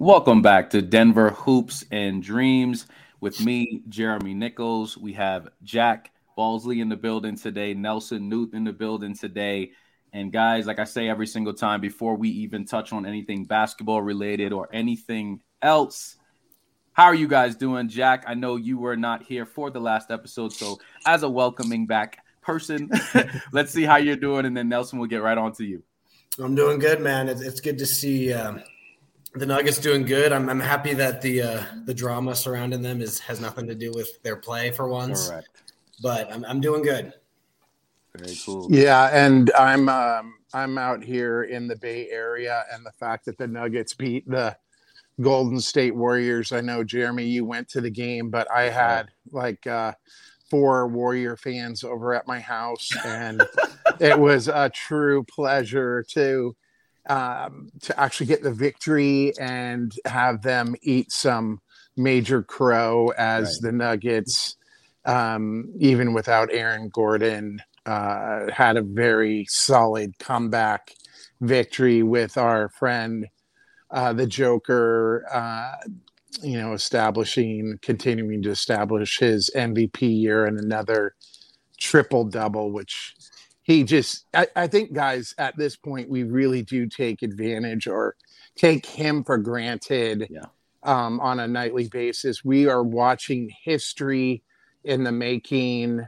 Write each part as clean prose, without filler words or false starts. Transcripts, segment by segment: Welcome back to Denver Hoops and Dreams. With me, Jeremy Nichols. We have Jack Balsley in the building today, Nelson Newt in the building today. And guys, like I say every single time, before we even touch on anything basketball related or anything else, how are you guys doing? Jack, I know you were not here for the last episode, so as a welcoming back person, let's see how you're doing, and then Nelson will get right on to you. I'm doing good, man. It's good to see the Nuggets doing good. I'm happy that the drama surrounding them has nothing to do with their play for once. Correct. But I'm doing good. Very cool. Yeah, and I'm out here in the Bay Area, and the fact that the Nuggets beat the Golden State Warriors. I know, Jeremy, you went to the game, but I had like four Warrior fans over at my house, and it was a true pleasure to actually get the victory and have them eat some major crow as the Nuggets, even without Aaron Gordon, had a very solid comeback victory with our friend, the Joker, continuing to establish his MVP year and another triple double, which he just, I think, guys, at this point, we really do take advantage or take him for granted on a nightly basis. We are watching history in the making.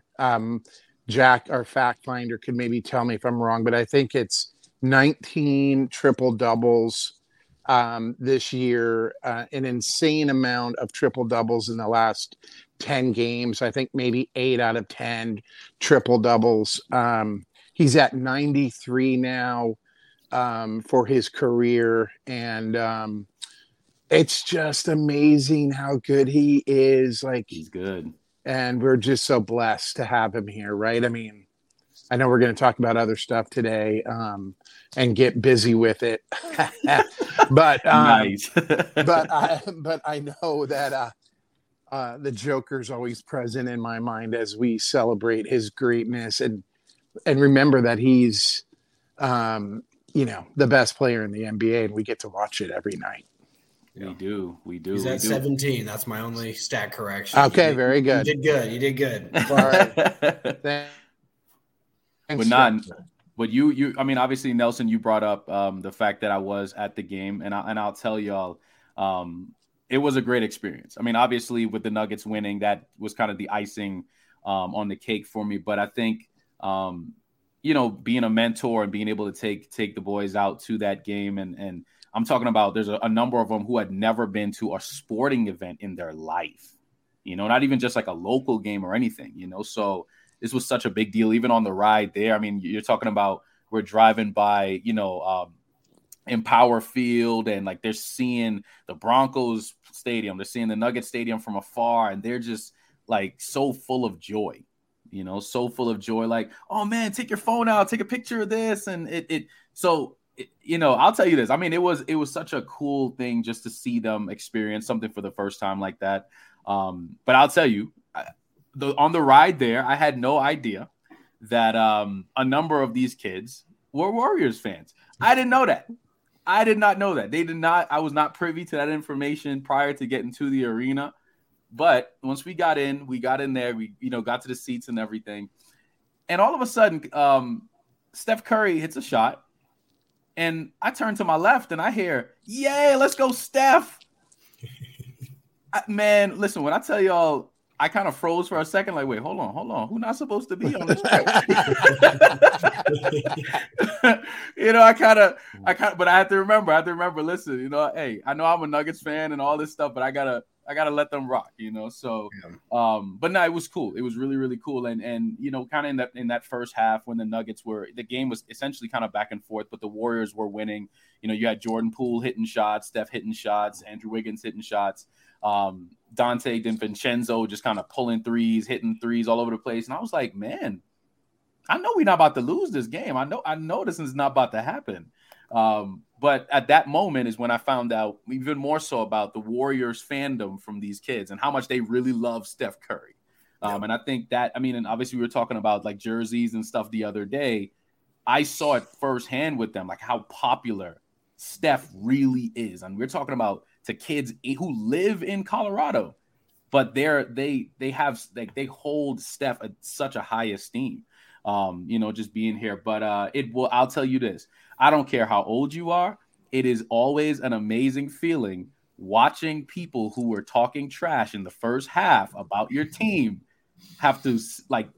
Jack, our fact finder, could maybe tell me if I'm wrong, but I think it's 19 triple doubles this year, an insane amount of triple doubles in the last 10 games. I think maybe 8 out of 10 triple doubles. He's at 93 now for his career, and it's just amazing how good he is. Like, he's good, and we're just so blessed to have him here, right? I mean, I know we're going to talk about other stuff today and get busy with it, but nice. but I know that the Joker's always present in my mind as we celebrate his greatness and remember that he's, the best player in the NBA, and we get to watch it every night. We do. He's at 17. That's my only stat correction. Okay, very good. You did good. All right. But I mean, obviously, Nelson, you brought up the fact that I was at the game, and I'll tell y'all, it was a great experience. I mean, obviously, with the Nuggets winning, that was kind of the icing on the cake for me. But I think, being a mentor and being able to take the boys out to that game. And I'm talking about there's a number of them who had never been to a sporting event in their life, not even just like a local game or anything, so this was such a big deal, even on the ride there. I mean, you're talking about we're driving by, Empower Field, and like they're seeing the Broncos stadium, they're seeing the Nuggets stadium from afar, and they're just like so full of joy. Like, oh man, take your phone out, take a picture of this. And so, I'll tell you this. I mean, it was such a cool thing just to see them experience something for the first time like that. But I'll tell you, on the ride there, I had no idea that a number of these kids were Warriors fans. I didn't know that. I did not know that. I was not privy to that information prior to getting to the arena. But once we got in there, we got to the seats and everything. And all of a sudden, Steph Curry hits a shot. And I turn to my left and I hear, yay, let's go, Steph. Man, listen, when I tell y'all, I kind of froze for a second. Like, wait, hold on. Who's not supposed to be on this trip? But I have to remember, listen, hey, I know I'm a Nuggets fan and all this stuff, but I gotta let them rock, So, but no, it was cool. It was really, really cool. And kind of in that first half when the Nuggets the game was essentially kind of back and forth, but the Warriors were winning. You had Jordan Poole hitting shots, Steph hitting shots, Andrew Wiggins hitting shots, Dante DiVincenzo just kind of pulling threes, hitting threes all over the place. And I was like, man, I know we're not about to lose this game. I know this is not about to happen. But at that moment is when I found out even more so about the Warriors fandom from these kids and how much they really love Steph Curry. And I think that, and obviously we were talking about like jerseys and stuff the other day. I saw it firsthand with them, like how popular Steph really is. And we're talking about to kids who live in Colorado, but they hold Steph at such a high esteem, just being here. But I'll tell you this: I don't care how old you are. It is always an amazing feeling watching people who were talking trash in the first half about your team have to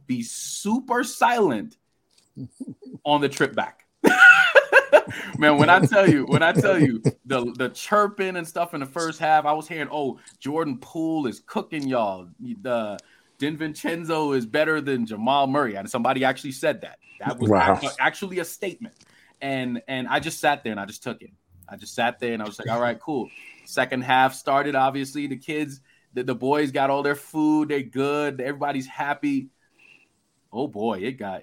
be super silent on the trip back. Man, when I tell you the chirping and stuff in the first half, I was hearing, oh, Jordan Poole is cooking y'all. The DiVincenzo is better than Jamal Murray. And somebody actually said that. That was actually a statement. And I just sat there and I just took it. I just sat there and I was like, all right, cool. Second half started, obviously. The kids, the boys got all their food. They're good. Everybody's happy. Oh, boy, it got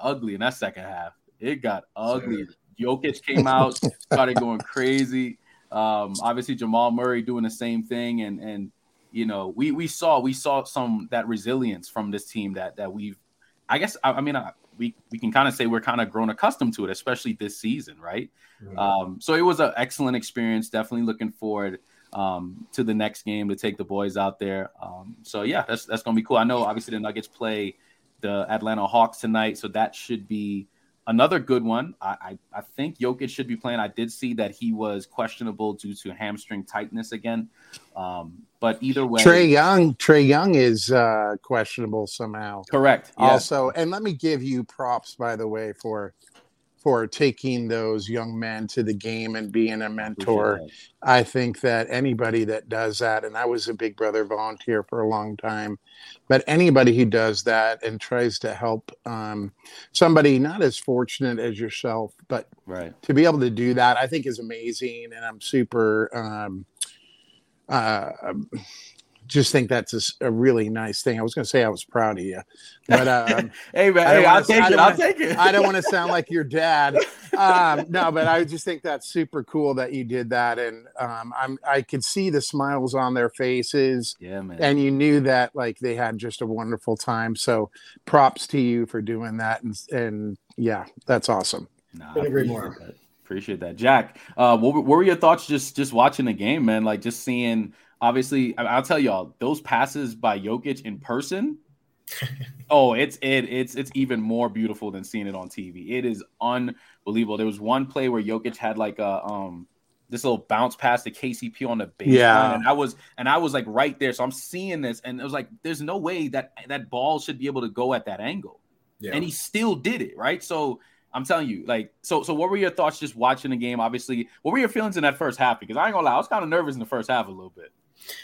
ugly in that second half. It got ugly. Jokic came out, started going crazy. Obviously, Jamal Murray doing the same thing. And we saw some that resilience from this team that we've – I guess, we can kind of say we're kind of grown accustomed to it, especially this season, right? Mm-hmm. So it was an excellent experience. Definitely looking forward to the next game to take the boys out there. That's going to be cool. I know, obviously, the Nuggets play the Atlanta Hawks tonight, so that should be another good one. I think Jokic should be playing. I did see that he was questionable due to hamstring tightness again. But either way, Trae Young is questionable somehow. Correct. Yeah. Also, and let me give you props, by the way, for taking those young men to the game and being a mentor. I think that anybody that does that, and I was a Big Brother volunteer for a long time, but anybody who does that and tries to help somebody not as fortunate as yourself, but to be able to do that, I think is amazing. And I'm super just think that's a really nice thing. I was going to say I was proud of you, but hey man, I'll take it. I don't want to sound like your dad. No, but I just think that's super cool that you did that, and I could see the smiles on their faces. Yeah, man. And you knew that they had just a wonderful time. So props to you for doing that, and yeah, that's awesome. Nah, I agree more. Appreciate that, Jack. What were your thoughts just watching the game, man? Just seeing. Obviously, I'll tell y'all, those passes by Jokic in person, oh, it's even more beautiful than seeing it on TV. It is unbelievable. There was one play where Jokic had this little bounce pass to KCP on the baseline, and I was right there, so I'm seeing this, and it was there's no way that ball should be able to go at that angle, and he still did it, right? So I'm telling you, so what were your thoughts just watching the game? Obviously, what were your feelings in that first half? Because I ain't gonna lie, I was kind of nervous in the first half a little bit.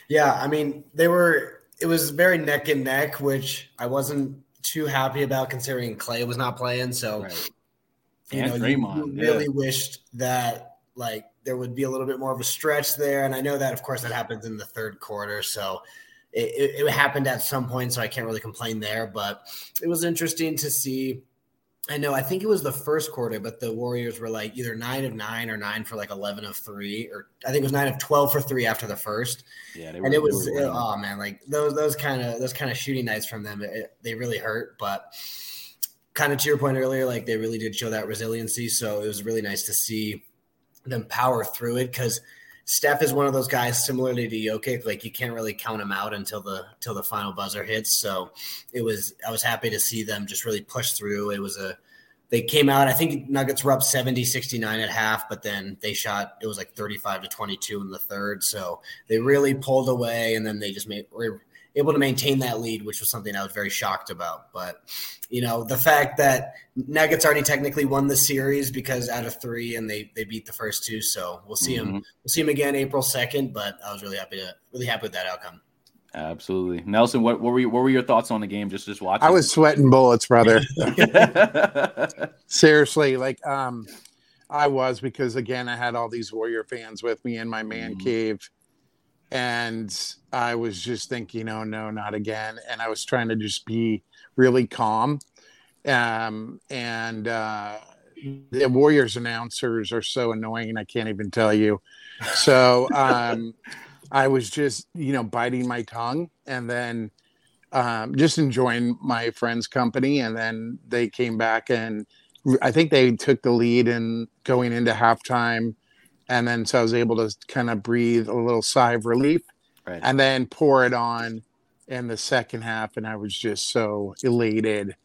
Yeah, I mean, it was very neck and neck, which I wasn't too happy about considering Klay was not playing. So, Draymond, you really wished that there would be a little bit more of a stretch there. And I know that, of course, that happens in the third quarter. So it happened at some point, so I can't really complain there. But it was interesting to see. I know, I think it was the first quarter, but the Warriors were either 9 of 9 or 9 for 11 of 3, or I think it was 9 of 12 for 3 after the first. Yeah, they were, and it was oh man, those kind of shooting nights from them, they really hurt. But kind of to your point earlier, they really did show that resiliency. So it was really nice to see them power through it, because Steph is one of those guys similarly to Jokic, you can't really count him out until the final buzzer hits. So I was happy to see them just really push through. They came out, I think Nuggets were up 70-69 at half, but then they shot, it was 35-22 in the third. So they really pulled away, and then they just were able to maintain that lead, which was something I was very shocked about. But, the fact that Nuggets already technically won the series because out of 3, and they beat the first 2. So we'll see them. We'll see them again April 2nd. But I was really happy with that outcome. Absolutely, Nelson. What were your thoughts on the game? Just watching. I was sweating bullets, brother. Seriously, I was, because again I had all these Warrior fans with me in my man cave. And I was just thinking, oh, no, not again. And I was trying to just be really calm. The Warriors announcers are so annoying, I can't even tell you. So I was just, biting my tongue, and then just enjoying my friend's company. And then they came back, and I think they took the lead in going into halftime. And then so I was able to kind of breathe a little sigh of relief, right, and then pour it on in the second half. And I was just so elated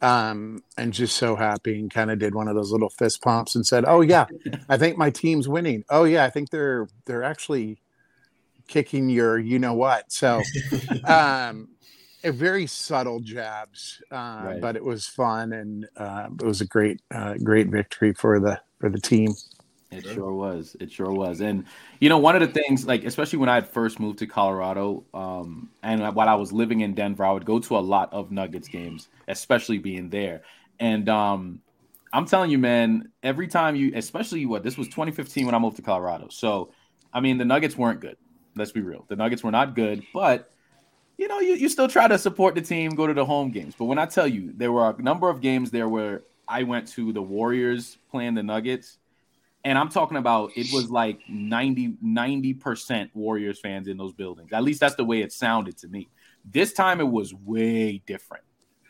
and just so happy, and kind of did one of those little fist pumps and said, oh, yeah, I think my team's winning. Oh, yeah, I think they're actually kicking your you-know-what. So very subtle jabs, right, but it was fun. And it was a great victory for the team. It sure was. It sure was. And, you know, one of the things, like, especially when I had first moved to Colorado, and while I was living in Denver, I would go to a lot of Nuggets games, especially being there. And I'm telling you, man, every time this was 2015 when I moved to Colorado. So, I mean, the Nuggets weren't good. Let's be real. The Nuggets were not good, but, you know, you still try to support the team, go to the home games. But when I tell you, there were a number of games there where I went to the Warriors playing the Nuggets. And I'm talking about, it was like 90% Warriors fans in those buildings. At least that's the way it sounded to me. This time it was way different.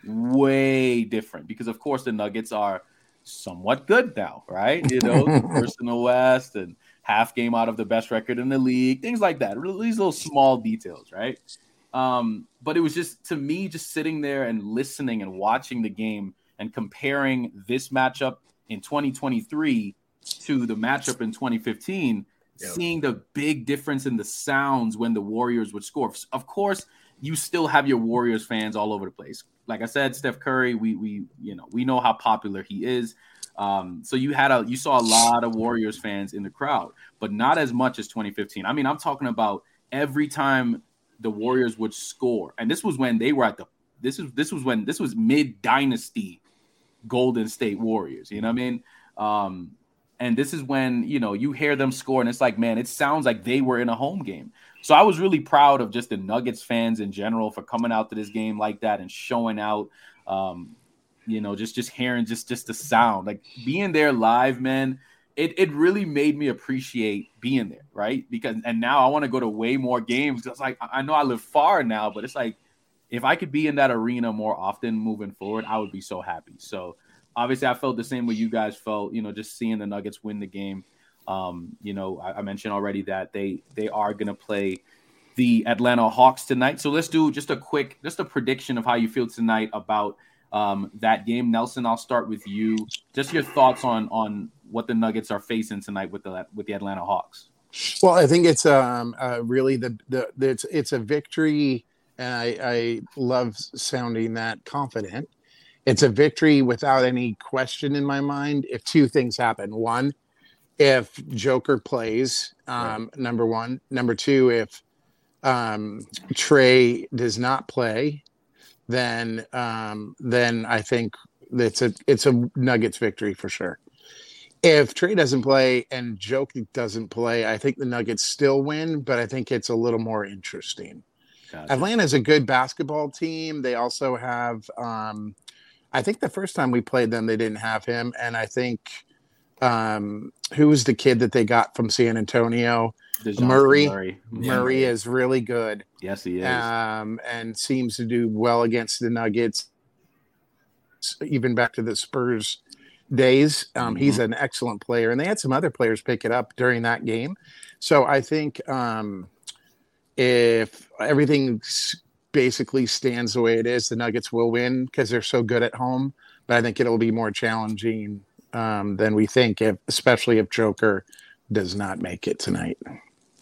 Because, of course, the Nuggets are somewhat good now, right? You know, first in the West and half game out of the best record in the league, things like that. These little small details, right? But it was just, to me, just sitting there and listening and watching the game and comparing this matchup in 2023 to the matchup in 2015, seeing the big difference in the sounds when the Warriors would score. Of course, you still have your Warriors fans all over the place. Like I said, Steph Curry, we know how popular he is. So you saw a lot of Warriors fans in the crowd, but not as much as 2015. I mean, I'm talking about every time the Warriors would score, and this was when they were this was mid-dynasty Golden State Warriors. You know what I mean? And this is when, you know, you hear them score and it's like, man, it sounds like they were in a home game. So I was really proud of just the Nuggets fans in general for coming out to this game like that and showing out, you know, just hearing just the sound. Like being there live, man, it really made me appreciate being there, right? And now I want to go to way more games. It's like, I know I live far now, but it's like, if I could be in that arena more often moving forward, I would be so happy. So obviously, I felt the same way you guys felt, you know, just seeing the Nuggets win the game. You know, I mentioned already that they are going to play the Atlanta Hawks tonight. So let's do just a prediction of how you feel tonight about that game. Nelson, I'll start with you. Just your thoughts on what the Nuggets are facing tonight with the Atlanta Hawks. Well, I think it's really it's a victory, and I love sounding that confident. It's a victory without any question in my mind if two things happen. One, if Joker plays, right, number one. Number two, if Trae does not play, then I think it's a Nuggets victory for sure. If Trae doesn't play and Joker doesn't play, I think the Nuggets still win, but I think it's a little more interesting. Gotcha. Atlanta's a good basketball team. They also have I think the first time we played them, they didn't have him. And I think who was the kid that they got from San Antonio? Dejounte Murray. Murray is really good. Yes, he is. And seems to do well against the Nuggets, even back to the Spurs days. He's an excellent player. And they had some other players pick it up during that game. So I think if everything's basically stands the way it is, the Nuggets will win because they're so good at home. But I think it'll be more challenging than we think, especially if Joker does not make it tonight.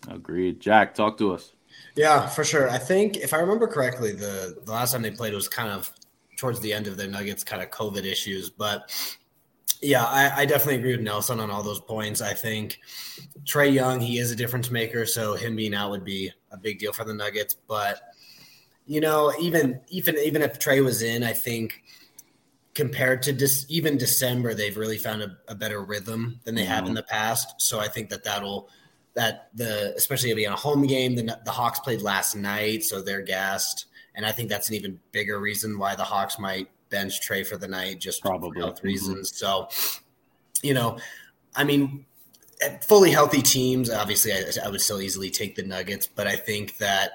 Agreed. Jack, talk to us. Yeah, for sure. I think, if I remember correctly, the last time they played was kind of towards the end of the Nuggets' kind of COVID issues. But, yeah, I definitely agree with Nelson on all those points. I think Trae Young, he is a difference maker, so him being out would be a big deal for the Nuggets. But you know, even if Trae was in, I think compared to even December, they've really found a better rhythm than they have in the past. So I think especially it'll be on a home game. The Hawks played last night, so they're gassed, and I think that's an even bigger reason why the Hawks might bench Trae for the night, just probably for health reasons. So, you know, I mean, fully healthy teams, obviously, I would still easily take the Nuggets, but I think that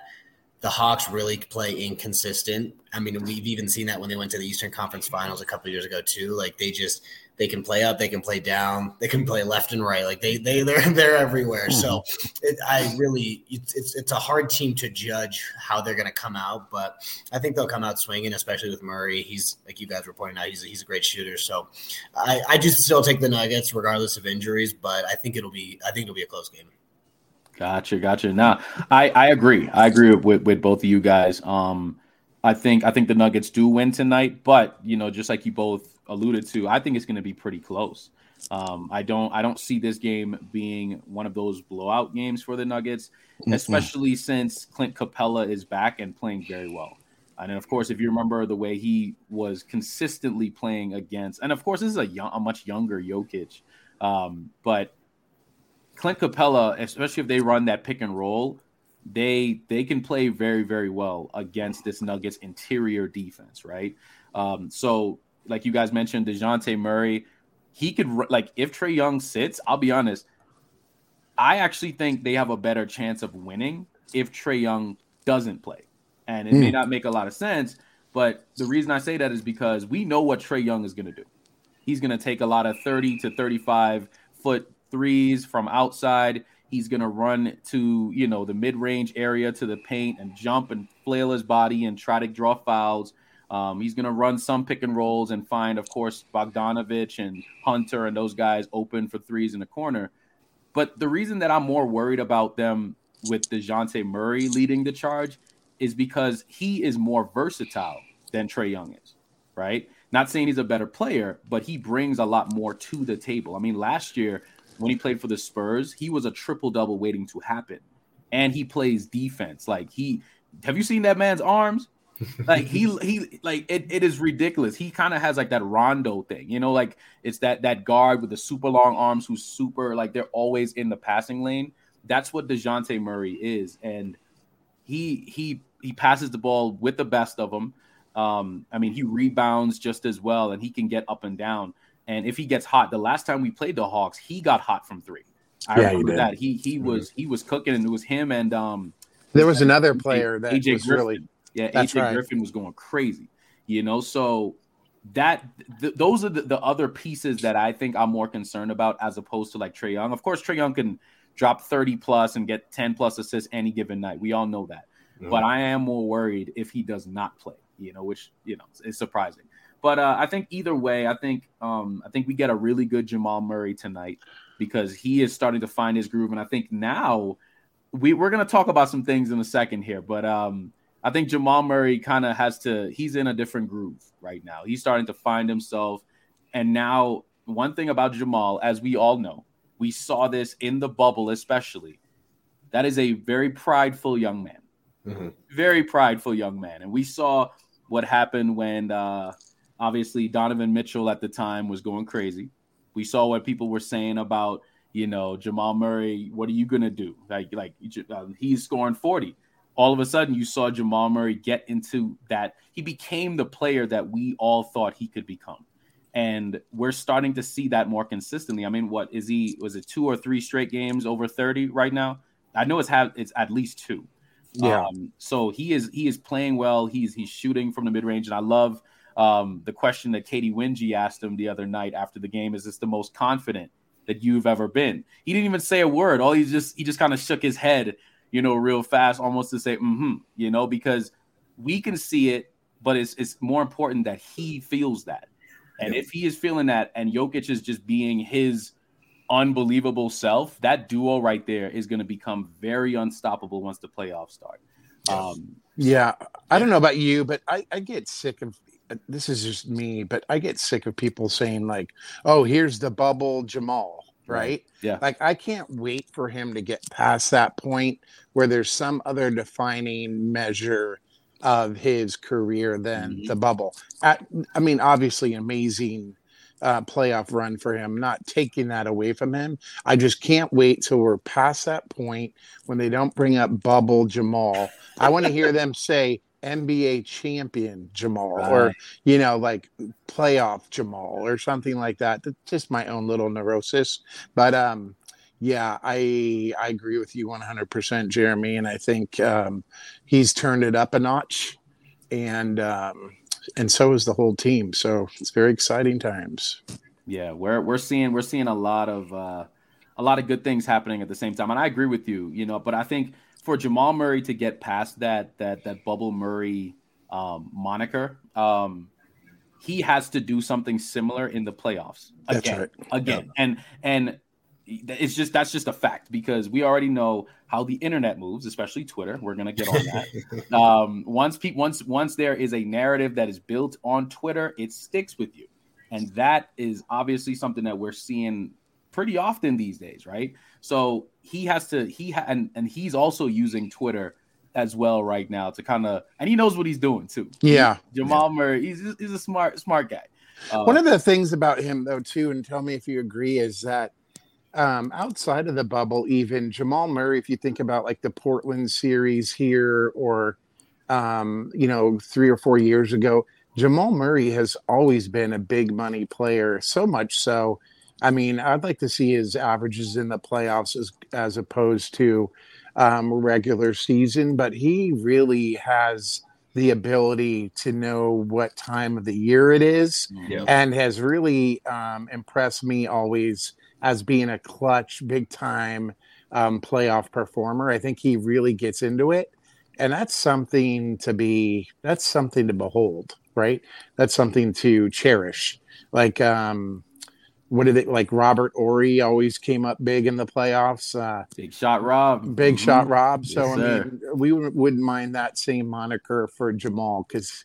the Hawks really play inconsistent. I mean, we've even seen that when they went to the Eastern Conference Finals a couple of years ago too. Like they just They can play up, they can play down, they can play left and right. Like they're everywhere. So it's a hard team to judge how they're going to come out, but I think they'll come out swinging, especially with Murray. He's, like you guys were pointing out, he's a great shooter. So I just still take the Nuggets regardless of injuries, but I think it'll be a close game. Gotcha. Now, I agree with both of you guys. I think the Nuggets do win tonight, but you know, just like you both alluded to, I think it's going to be pretty close. I don't see this game being one of those blowout games for the Nuggets, especially since Clint Capella is back and playing very well. And of course, if you remember the way he was consistently playing against, and of course, this is a much younger Jokic, but Clint Capella, especially if they run that pick and roll, they can play very, very well against this Nuggets interior defense, right? So, like you guys mentioned, Dejounte Murray, he could – like, if Trae Young sits, I'll be honest, I actually think they have a better chance of winning if Trae Young doesn't play. And it may not make a lot of sense, but the reason I say that is because we know what Trae Young is going to do. He's going to take a lot of 30 to 35-foot threes from outside. He's going to run to, you know, the mid-range area to the paint and jump and flail his body and try to draw fouls. He's going to run some pick and rolls and find, of course, Bogdanovich and Hunter and those guys open for threes in the corner. But the reason that I'm more worried about them with Dejounte Murray leading the charge is because he is more versatile than Trae Young is, right? Not saying he's a better player, but he brings a lot more to the table. I mean, last year when he played for the Spurs, he was a triple-double waiting to happen. And he plays defense. Like, have you seen that man's arms? Like, it is ridiculous. He kind of has, like, that Rondo thing, you know, like, it's that guard with the super long arms who's super, like, they're always in the passing lane. That's what Dejounte Murray is. And he passes the ball with the best of them. I mean, he rebounds just as well, and he can get up and down. And if he gets hot, the last time we played the Hawks, he got hot from three. I remember that. He was cooking, and it was him and there was another player that AJ was Griffin. Griffin was going crazy. You know, so that those are the other pieces that I think I'm more concerned about as opposed to like Trae Young. Of course, Trae Young can drop 30 plus and get 10 plus assists any given night. We all know that. Mm-hmm. But I am more worried if he does not play. You know, which you know is surprising. But I think either way, I think we get a really good Jamal Murray tonight because he is starting to find his groove. And I think now we're going to talk about some things in a second here. But I think Jamal Murray kind of he's in a different groove right now. He's starting to find himself. And now one thing about Jamal, as we all know, we saw this in the bubble especially, that is a very prideful young man. Mm-hmm. Very prideful young man. And we saw what happened when obviously, Donovan Mitchell at the time was going crazy. We saw what people were saying about, you know, Jamal Murray. What are you going to do? Like he's scoring 40. All of a sudden, you saw Jamal Murray get into that. He became the player that we all thought he could become. And we're starting to see that more consistently. I mean, what is he? Was it 2 or 3 straight games over 30 right now? I know it's at least 2. Yeah. So he is playing well. He's shooting from the mid-range. And I love the question that Katie Wingy asked him the other night after the game, is this the most confident that you've ever been? He didn't even say a word. All he just kind of shook his head, you know, real fast, almost to say, you know, because we can see it, but it's more important that he feels that. And if he is feeling that and Jokic is just being his unbelievable self, that duo right there is going to become very unstoppable once the playoffs start. I don't know about you, but I get sick of, this is just me, but I get sick of people saying like, oh, here's the bubble Jamal, right? Yeah. Like I can't wait for him to get past that point where there's some other defining measure of his career than the bubble. I mean, obviously amazing playoff run for him, not taking that away from him. I just can't wait till we're past that point when they don't bring up bubble Jamal. I want to hear them say, NBA champion Jamal, or you know, like playoff Jamal, or something like that. That's just my own little neurosis, but I agree with you 100%, Jeremy, and I think he's turned it up a notch, and so is the whole team. So it's very exciting times. Yeah, we're seeing a lot of good things happening at the same time, and I agree with you. You know, but I think for Jamal Murray to get past that bubble Murray moniker, he has to do something similar in the playoffs again. That's right. Again, yeah. and it's just that's just a fact, because we already know how the internet moves, especially Twitter. We're gonna get on that. Once there is a narrative that is built on Twitter, it sticks with you. And that is obviously something that we're seeing pretty often these days, right? So he has to and he's also using Twitter as well right now to kind of, and he knows what he's doing too. Yeah, Jamal Murray, he's a smart guy. One of the things about him though too, and tell me if you agree, is that outside of the bubble, even Jamal Murray, if you think about like the Portland series here or 3 or 4 years ago, Jamal Murray has always been a big money player, so much so. I mean, I'd like to see his averages in the playoffs as opposed to regular season, but he really has the ability to know what time of the year it is, and has really impressed me always as being a clutch, big-time playoff performer. I think he really gets into it, and that's something to behold. Right? That's something to cherish. Like, Robert Ory always came up big in the playoffs. Big shot Rob. Big shot Rob. So, yes, I mean, we wouldn't mind that same moniker for Jamal, because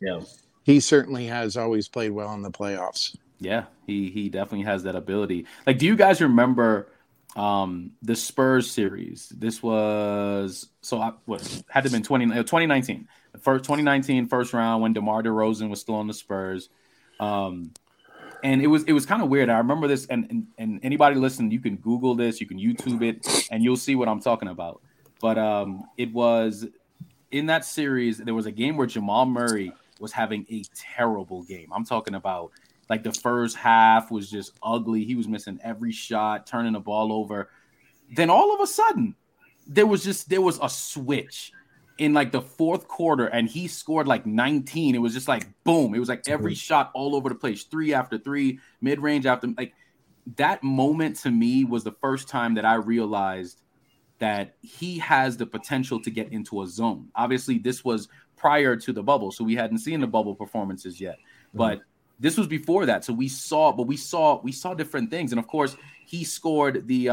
he certainly has always played well in the playoffs. Yeah, he definitely has that ability. Like, do you guys remember the Spurs series? This was had to have been 2019. The first 2019 first round when DeMar DeRozan was still on the Spurs. And it was kind of weird. I remember this, and anybody listening, you can Google this, you can YouTube it, and you'll see what I'm talking about. But it was in that series, there was a game where Jamal Murray was having a terrible game. I'm talking about like the first half was just ugly. He was missing every shot, turning the ball over. Then all of a sudden, there was a switch in like the fourth quarter, and he scored like 19. It was just like, boom. It was like every shot all over the place, three after three, mid-range after, like that moment to me was the first time that I realized that he has the potential to get into a zone. Obviously this was prior to the bubble, so we hadn't seen the bubble performances yet, but this was before that. So we saw different things. And of course he scored the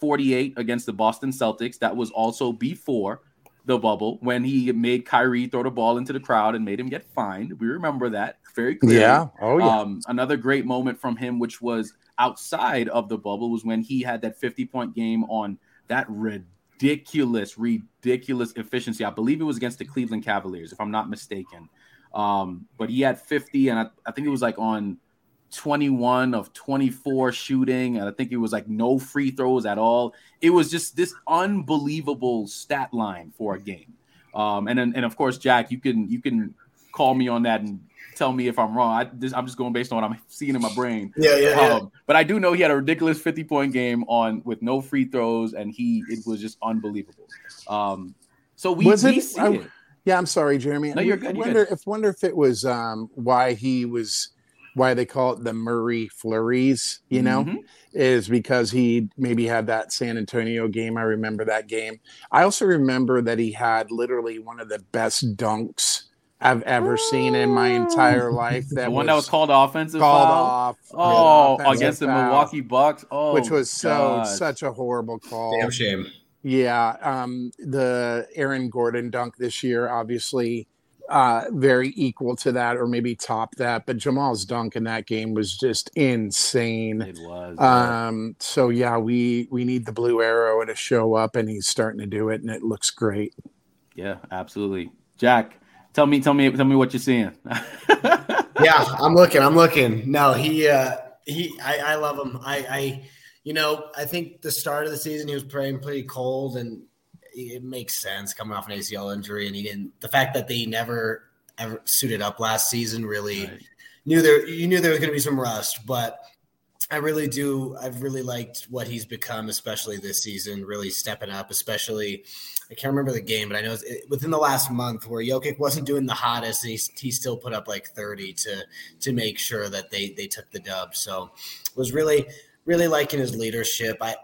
48 against the Boston Celtics. That was also before the bubble, when he made Kyrie throw the ball into the crowd and made him get fined. We remember that very clearly. Yeah. Oh, yeah. Another great moment from him, which was outside of the bubble, was when he had that 50-point game on that ridiculous efficiency. I believe it was against the Cleveland Cavaliers, if I'm not mistaken. But he had 50, and I think it was like on 21 of 24 shooting, and I think it was like no free throws at all. It was just this unbelievable stat line for a game. And of course, Jack, you can call me on that and tell me if I'm wrong. I'm just going based on what I'm seeing in my brain. But I do know he had a ridiculous 50-point game with no free throws, and it was just unbelievable. So we see it. Yeah, I'm sorry, Jeremy. No, you're good. I wonder if it was why they call it the Murray flurries, is because he maybe had that San Antonio game. I remember that game. I also remember that he had literally one of the best dunks I've ever seen in my entire life. That the one that was called offensive foul. Against the Milwaukee Bucks. Oh, which was such a horrible call. Damn shame. Yeah. The Aaron Gordon dunk this year, obviously, very equal to that, or maybe top that. But Jamal's dunk in that game was just insane. It was. So yeah, we need the blue arrow to show up, and he's starting to do it, and it looks great. Yeah, absolutely. Jack, tell me what you're seeing. Yeah, I'm looking. No, he. I love him. I think the start of the season he was playing pretty cold, and it makes sense coming off an ACL injury, and he didn't. The fact that they never ever suited up last season really knew there was going to be some rust. But I really do. I've really liked what he's become, especially this season, really stepping up, especially I can't remember the game, but I know it, within the last month where Jokic wasn't doing the hottest, and he still put up like 30 to make sure that they took the dub. So it was really liking his leadership. I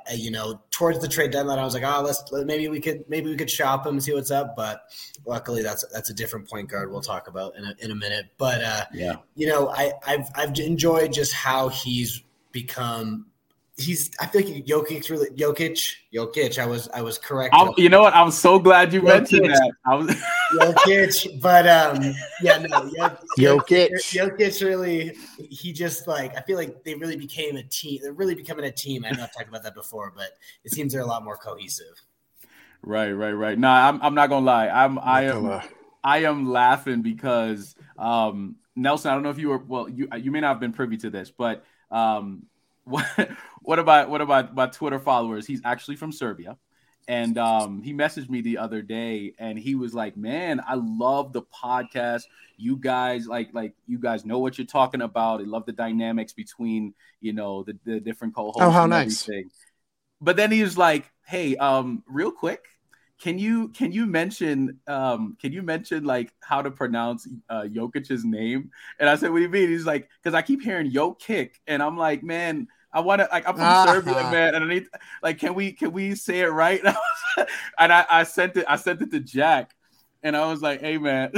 towards the trade deadline, I was like, maybe we could shop him, see what's up. But luckily that's a different point guard we'll talk about in a minute. But I've enjoyed just how he's become. I feel like Jokic. I was correct. You know what? I'm so glad you mentioned that. Jokic, but Jokic really. He just I feel like they really became a team. They're really becoming a team. I know I've talked about that before, but it seems they're a lot more cohesive. Right. No, I'm not gonna lie. I am laughing because Nelson. I don't know if you were. Well, you may not have been privy to this, but. What about my Twitter followers? He's actually from Serbia, and he messaged me the other day, and he was like, "Man, I love the podcast. You guys you guys know what you're talking about. I love the dynamics between the different co-hosts." Oh, how nice! Everything. But then he was like, "Hey, real quick, can you mention how to pronounce Jokic's name?" And I said, "What do you mean?" He's like, "Because I keep hearing Jokic," and I'm like, "Man." I want to I'm from Serbia, man, and I need can we say it right? And I sent it to Jack, and I was like, "Hey, man."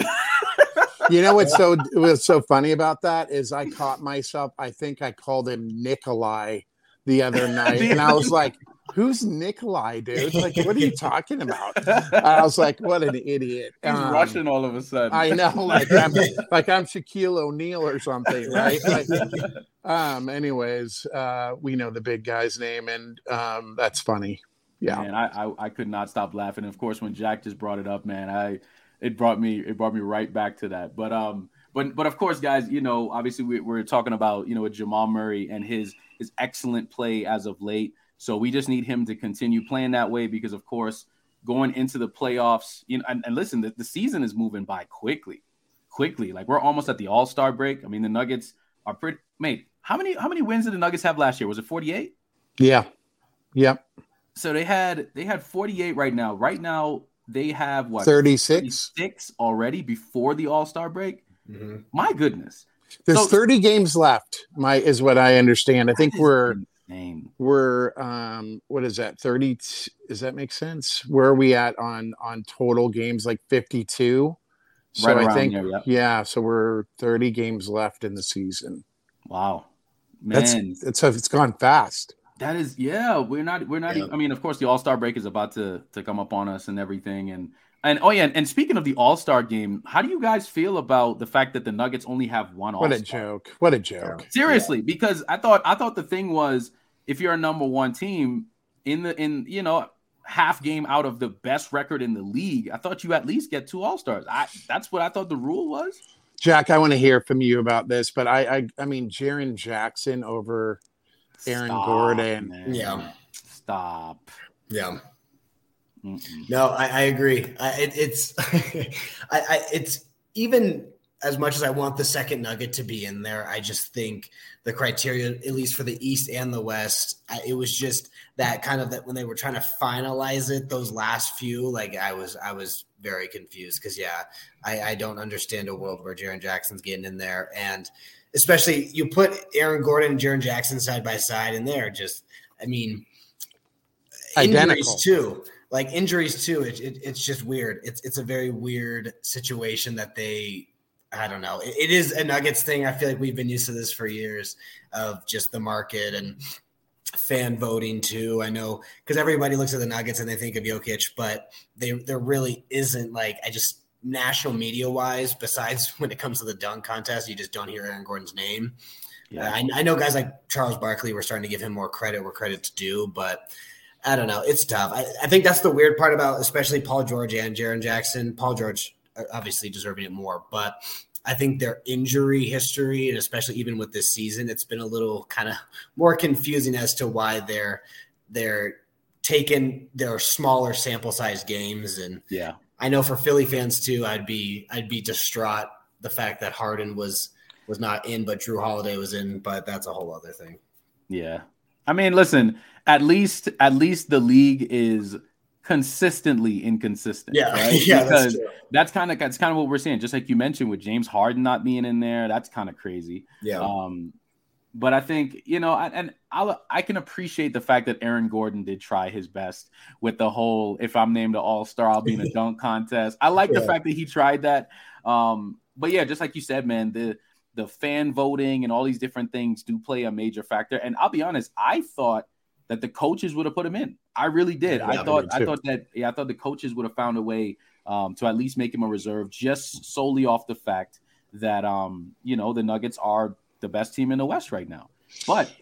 You know what's so funny about that is I caught myself. I think I called him Nikolai the other night, and I was like, "Who's Nikolai, dude? What are you talking about?" I was like, "What an idiot!" He's Russian all of a sudden. I know, I'm Shaquille O'Neal or something, right? Anyways, we know the big guy's name, and that's funny. Yeah, man, I could not stop laughing. Of course, when Jack just brought it up, man, it brought me right back to that. But of course, guys, obviously we're talking about Jamal Murray and his excellent play as of late. So we just need him to continue playing that way because, of course, going into the playoffs, and listen, the season is moving by quickly. We're almost at the All-Star break. I mean, the Nuggets are pretty. Mate, how many wins did the Nuggets have last year? Was it 48? Yeah. Yep. So they had 48 right now. Right now they have what? 36 already before the All-Star break. Mm-hmm. My goodness. There's 30 games left. Is what I understand. I think we're what is that? 30? Does that make sense? Where are we at on total games? 52. So right, I think there, yeah. So we're 30 games left in the season. Wow, man, it's gone fast. That is, yeah. We're not. Yeah. I mean, of course, the All-Star break is about to come up on us and everything. And oh yeah, and speaking of the All-Star game, how do you guys feel about the fact that the Nuggets only have one All-Star? What a joke! Seriously, yeah. Because I thought the thing was, if you're a number one team in half game out of the best record in the league, I thought you at least get two All-Stars. That's what I thought the rule was. Jack, I want to hear from you about this, but I mean, Jaren Jackson over Aaron Gordon. Man. Yeah. Stop. Yeah. Mm-mm. No, I agree. It's even as much as I want the second nugget to be in there, I just think the criteria, at least for the East and the West, it was just that kind of that when they were trying to finalize it, those last few, I was very confused because, yeah, I don't understand a world where Jaren Jackson's getting in there. And especially you put Aaron Gordon and Jaren Jackson side by side, and they're just, I mean, identical too. Injuries too. It's just weird. It's a very weird situation that they. I don't know. It is a Nuggets thing. I feel like we've been used to this for years of just the market and fan voting too. I know because everybody looks at the Nuggets and they think of Jokic, but there really isn't national media wise, besides when it comes to the dunk contest, you just don't hear Aaron Gordon's name. Yeah. I know guys like Charles Barkley were starting to give him more credit where credit's due, but I don't know. It's tough. I think that's the weird part about especially Paul George and Jaren Jackson. Paul George obviously deserving it more, but I think their injury history, and especially even with this season, it's been a little kind of more confusing as to why they're taking their smaller sample size games. And yeah, I know for Philly fans too, I'd be distraught the fact that Harden was not in, but Drew Holiday was in, but that's a whole other thing. Yeah. I mean, listen, at least the league is consistently inconsistent. Yeah. Right? Yeah. Because that's kind of what we're seeing. Just like you mentioned with James Harden not being in there, that's kind of crazy. Yeah. But I think, you know, I can appreciate the fact that Aaron Gordon did try his best with the whole, if I'm named an all-star, I'll be in a dunk contest. I like the fact that he tried that. But yeah, just like you said, man, the fan voting and all these different things do play a major factor. And I'll be honest, I thought that the coaches would have put him in. I really did. Yeah, I thought the coaches would have found a way to at least make him a reserve, just solely off the fact that, you know, the Nuggets are the best team in the West right now. But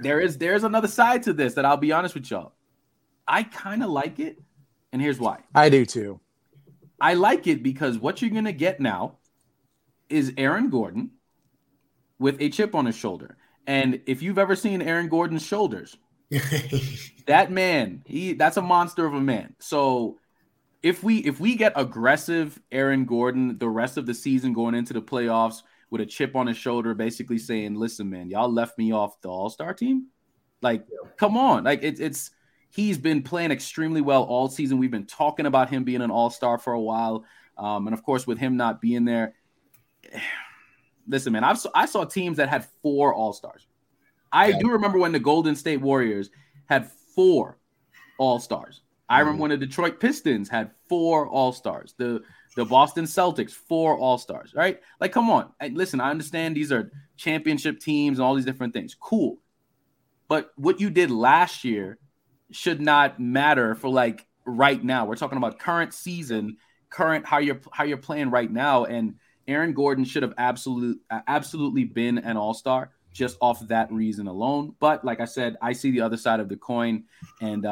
there's another side to this that I'll be honest with y'all. I kind of like it, and here's why. I do too. I like it because what you're going to get now is Aaron Gordon with a chip on his shoulder. And if you've ever seen Aaron Gordon's shoulders, that man, that's a monster of a man. So if we get aggressive Aaron Gordon the rest of the season going into the playoffs, with a chip on his shoulder, basically saying, listen, man, y'all left me off the all-star team. Like, come on. Like, he's been playing extremely well all season. We've been talking about him being an all-star for a while. And, of course, with him not being there, listen, man, I saw teams that had 4 all-stars. I do remember when the Golden State Warriors had 4 all-stars. I remember when the Detroit Pistons had 4 all-stars. The Boston Celtics, 4 all-stars, right? Like, come on. Listen, I understand these are championship teams and all these different things. Cool. But what you did last year should not matter for, like, right now. We're talking about current season, current how you're playing right now. And Aaron Gordon should have absolutely been an all-star just off that reason alone. But like I said, I see the other side of the coin, and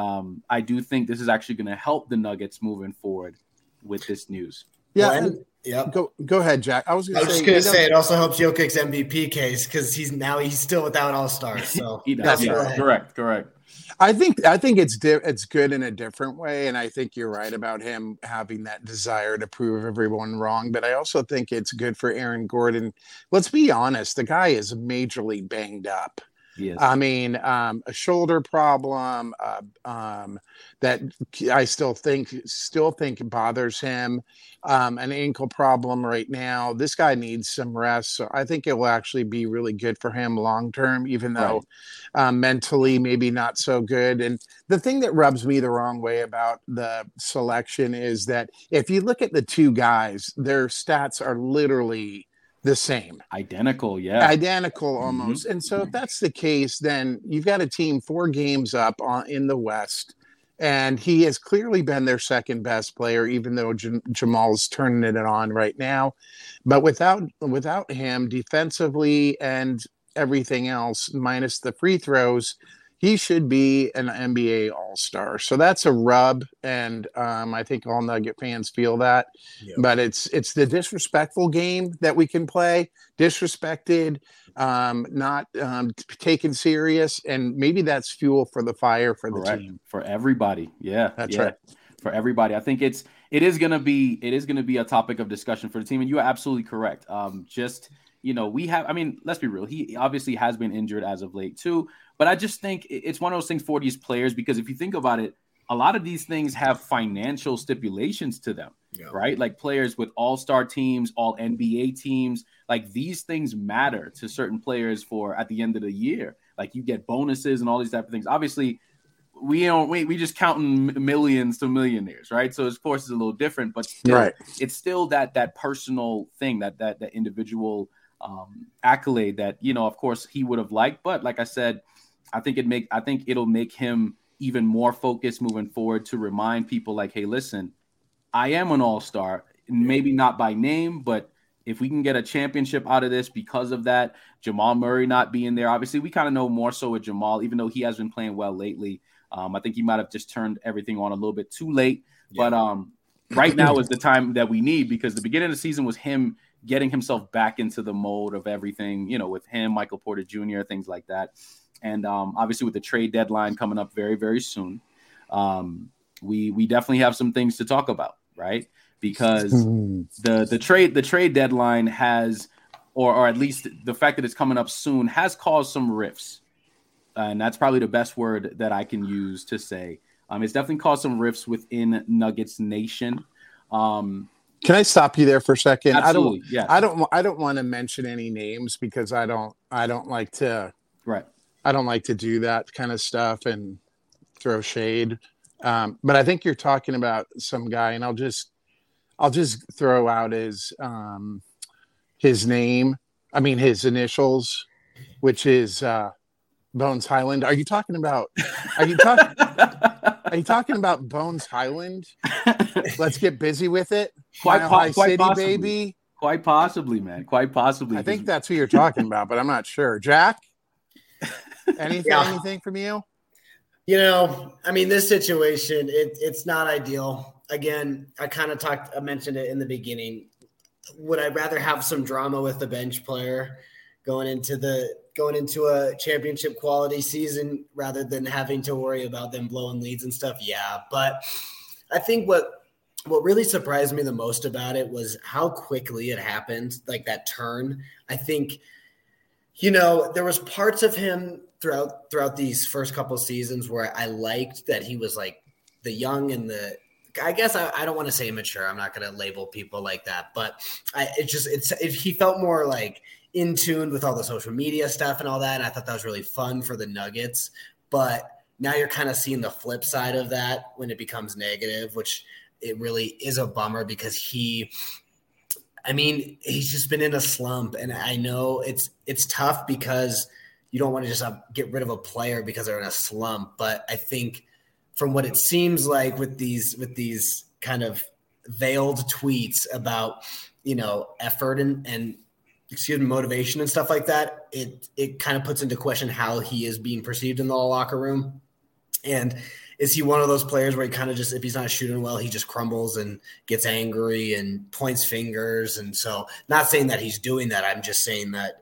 I do think this is actually going to help the Nuggets moving forward with this news. Yeah, go ahead, Jack. I was just going to say it also helps Jokic's MVP case because he's still without all-stars. So he does. That's right. Correct. I think it's good in a different way, and I think you're right about him having that desire to prove everyone wrong. But I also think it's good for Aaron Gordon. Let's be honest, the guy is majorly banged up. Yes. I mean, a shoulder problem that I still think bothers him, an ankle problem right now. This guy needs some rest. So I think it will actually be really good for him long term, even though mentally maybe not so good. And the thing that rubs me the wrong way about the selection is that if you look at the two guys, their stats are literally the same. Identical almost. Mm-hmm. And so if that's the case, then you've got a team 4 games up in the West, and he has clearly been their second best player, even though Jamal's turning it on right now. But without him defensively and everything else, minus the free throws, he should be an NBA all-star. So that's a rub, and I think all Nugget fans feel that. Yep. But it's the disrespectful game that we can play, disrespected, not taken serious, and maybe that's fuel for the fire for the team. For everybody. Yeah. That's right. For everybody. I think it is going to be a topic of discussion for the team, and you are absolutely correct. You know, let's be real. He obviously has been injured as of late too, but I just think it's one of those things for these players, because if you think about it, a lot of these things have financial stipulations to them, right? Like players with all-star teams, all NBA teams, like these things matter to certain players for at the end of the year. Like you get bonuses and all these type of things. Obviously we just counting millions to millionaires, right? So of course it's a little different, but still, it's still that personal thing, that individual accolade that, you know, of course he would have liked, but like I said, I think it'll make him even more focused moving forward to remind people like, hey, listen, I am an all-star, maybe not by name, but if we can get a championship out of this because of that, Jamal Murray not being there, obviously we kind of know more so with Jamal, even though he has been playing well lately. I think he might've just turned everything on a little bit too late, but right now is the time that we need, because the beginning of the season was him getting himself back into the mode of everything, you know, with him, Michael Porter Jr., things like that. And obviously with the trade deadline coming up very, very soon, we definitely have some things to talk about, right? Because the trade deadline has, or at least the fact that it's coming up soon, has caused some rifts And that's probably the best word that I can use to say. It's definitely caused some rifts within Nuggets Nation. Can I stop you there for a second? Absolutely. I don't want to mention any names because I don't like to. Right. I don't like to do that kind of stuff and throw shade. But I think you're talking about some guy, and I'll just throw out his name. I mean, his initials, which is Bones Hyland. Are you talking about Bones Hyland? Let's get busy with it. Quite possibly, baby. Quite possibly, man. Quite possibly. I think that's who you're talking about, but I'm not sure. Jack, anything from you? You know, I mean, this situation, it's not ideal. Again, I mentioned it in the beginning. Would I rather have some drama with the bench player going into a championship quality season rather than having to worry about them blowing leads and stuff? Yeah. But I think what really surprised me the most about it was how quickly it happened, like that turn. I think, you know, there was parts of him throughout these first couple seasons where I liked that he was like the young and the, I guess I don't want to say immature. I'm not going to label people like that, but he felt more like in tune with all the social media stuff and all that. And I thought that was really fun for the Nuggets, but now you're kind of seeing the flip side of that when it becomes negative, which it really is a bummer because he's just been in a slump. And I know it's tough because you don't want to just get rid of a player because they're in a slump. But I think from what it seems like with these kind of veiled tweets about, you know, effort and motivation and stuff like that, it kind of puts into question how he is being perceived in the locker room. And is he one of those players where he kind of just, if he's not shooting well, he just crumbles and gets angry and points fingers? And so, not saying that he's doing that. I'm just saying that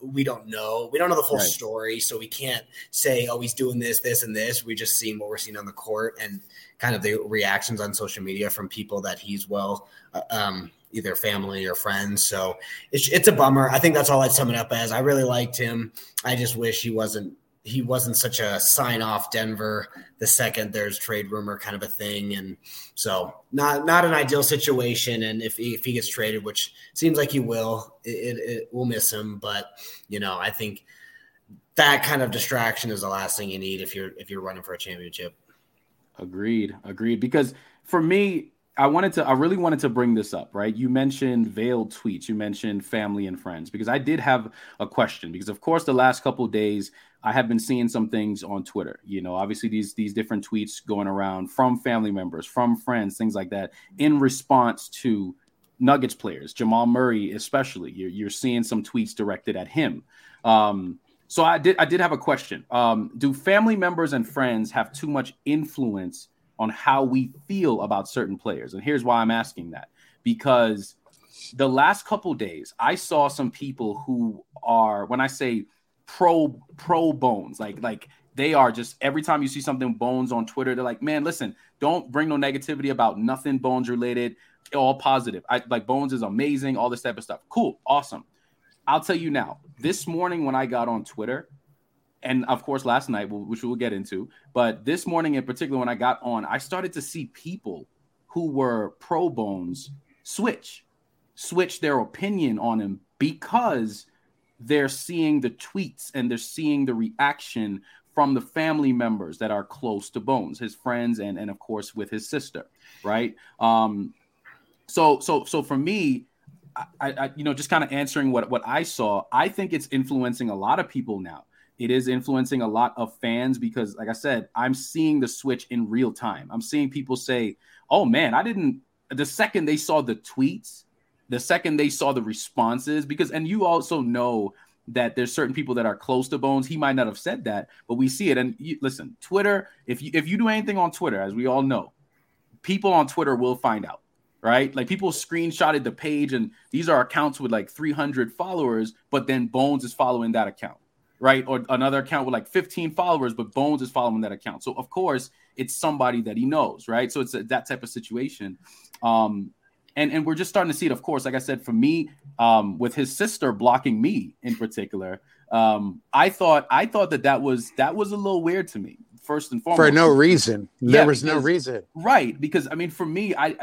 we don't know. We don't know the full story, so we can't say, oh, he's doing this, this, and this. We just seen what we're seeing on the court and kind of the reactions on social media from people that he's either family or friends. So it's a bummer. I think that's all I'd sum it up as. I really liked him. I just wish he wasn't such a sign off Denver the second there's trade rumor kind of a thing. And so not an ideal situation. And if he gets traded, which seems like he will, we'll miss him. But, you know, I think that kind of distraction is the last thing you need if you're running for a championship. Agreed. Because for me, I really wanted to bring this up, right? You mentioned veiled tweets. You mentioned family and friends, because I did have a question, because of course the last couple of days I have been seeing some things on Twitter, you know, obviously these different tweets going around from family members, from friends, things like that in response to Nuggets players, Jamal Murray, especially. You're seeing some tweets directed at him. So I did have a question. Do family members and friends have too much influence on how we feel about certain players? And here's why I'm asking that, because the last couple days I saw some people who are, when I say pro Bones, like they are just, every time you see something Bones on Twitter, they're like, man, listen, don't bring no negativity about nothing Bones related, all positive. Bones is amazing, all this type of stuff. Cool. Awesome. I'll tell you now, this morning when I got on Twitter, and of course, last night, which we'll get into, but this morning in particular, when I got on, I started to see people who were pro Bones switch their opinion on him because they're seeing the tweets and they're seeing the reaction from the family members that are close to Bones, his friends, and of course with his sister, right? So for me, I you know, just kind of answering what I saw, I think it's influencing a lot of people now. It is influencing a lot of fans because, like I said, I'm seeing the switch in real time. I'm seeing people say, oh, man, the second they saw the tweets, the second they saw the responses, because, and you also know that there's certain people that are close to Bones. He might not have said that, but we see it. And listen, Twitter, if you do anything on Twitter, as we all know, people on Twitter will find out. Right? Like, people screenshotted the page, and these are accounts with like 300 followers, but then Bones is following that account. Right? Or another account with like 15 followers, but Bones is following that account. So, of course, it's somebody that he knows, right? So it's that type of situation. And we're just starting to see it, of course. Like I said, for me, with his sister blocking me in particular, I thought that was a little weird to me, first and foremost. For no reason. There was no reason. Right. Because, I mean, for me, I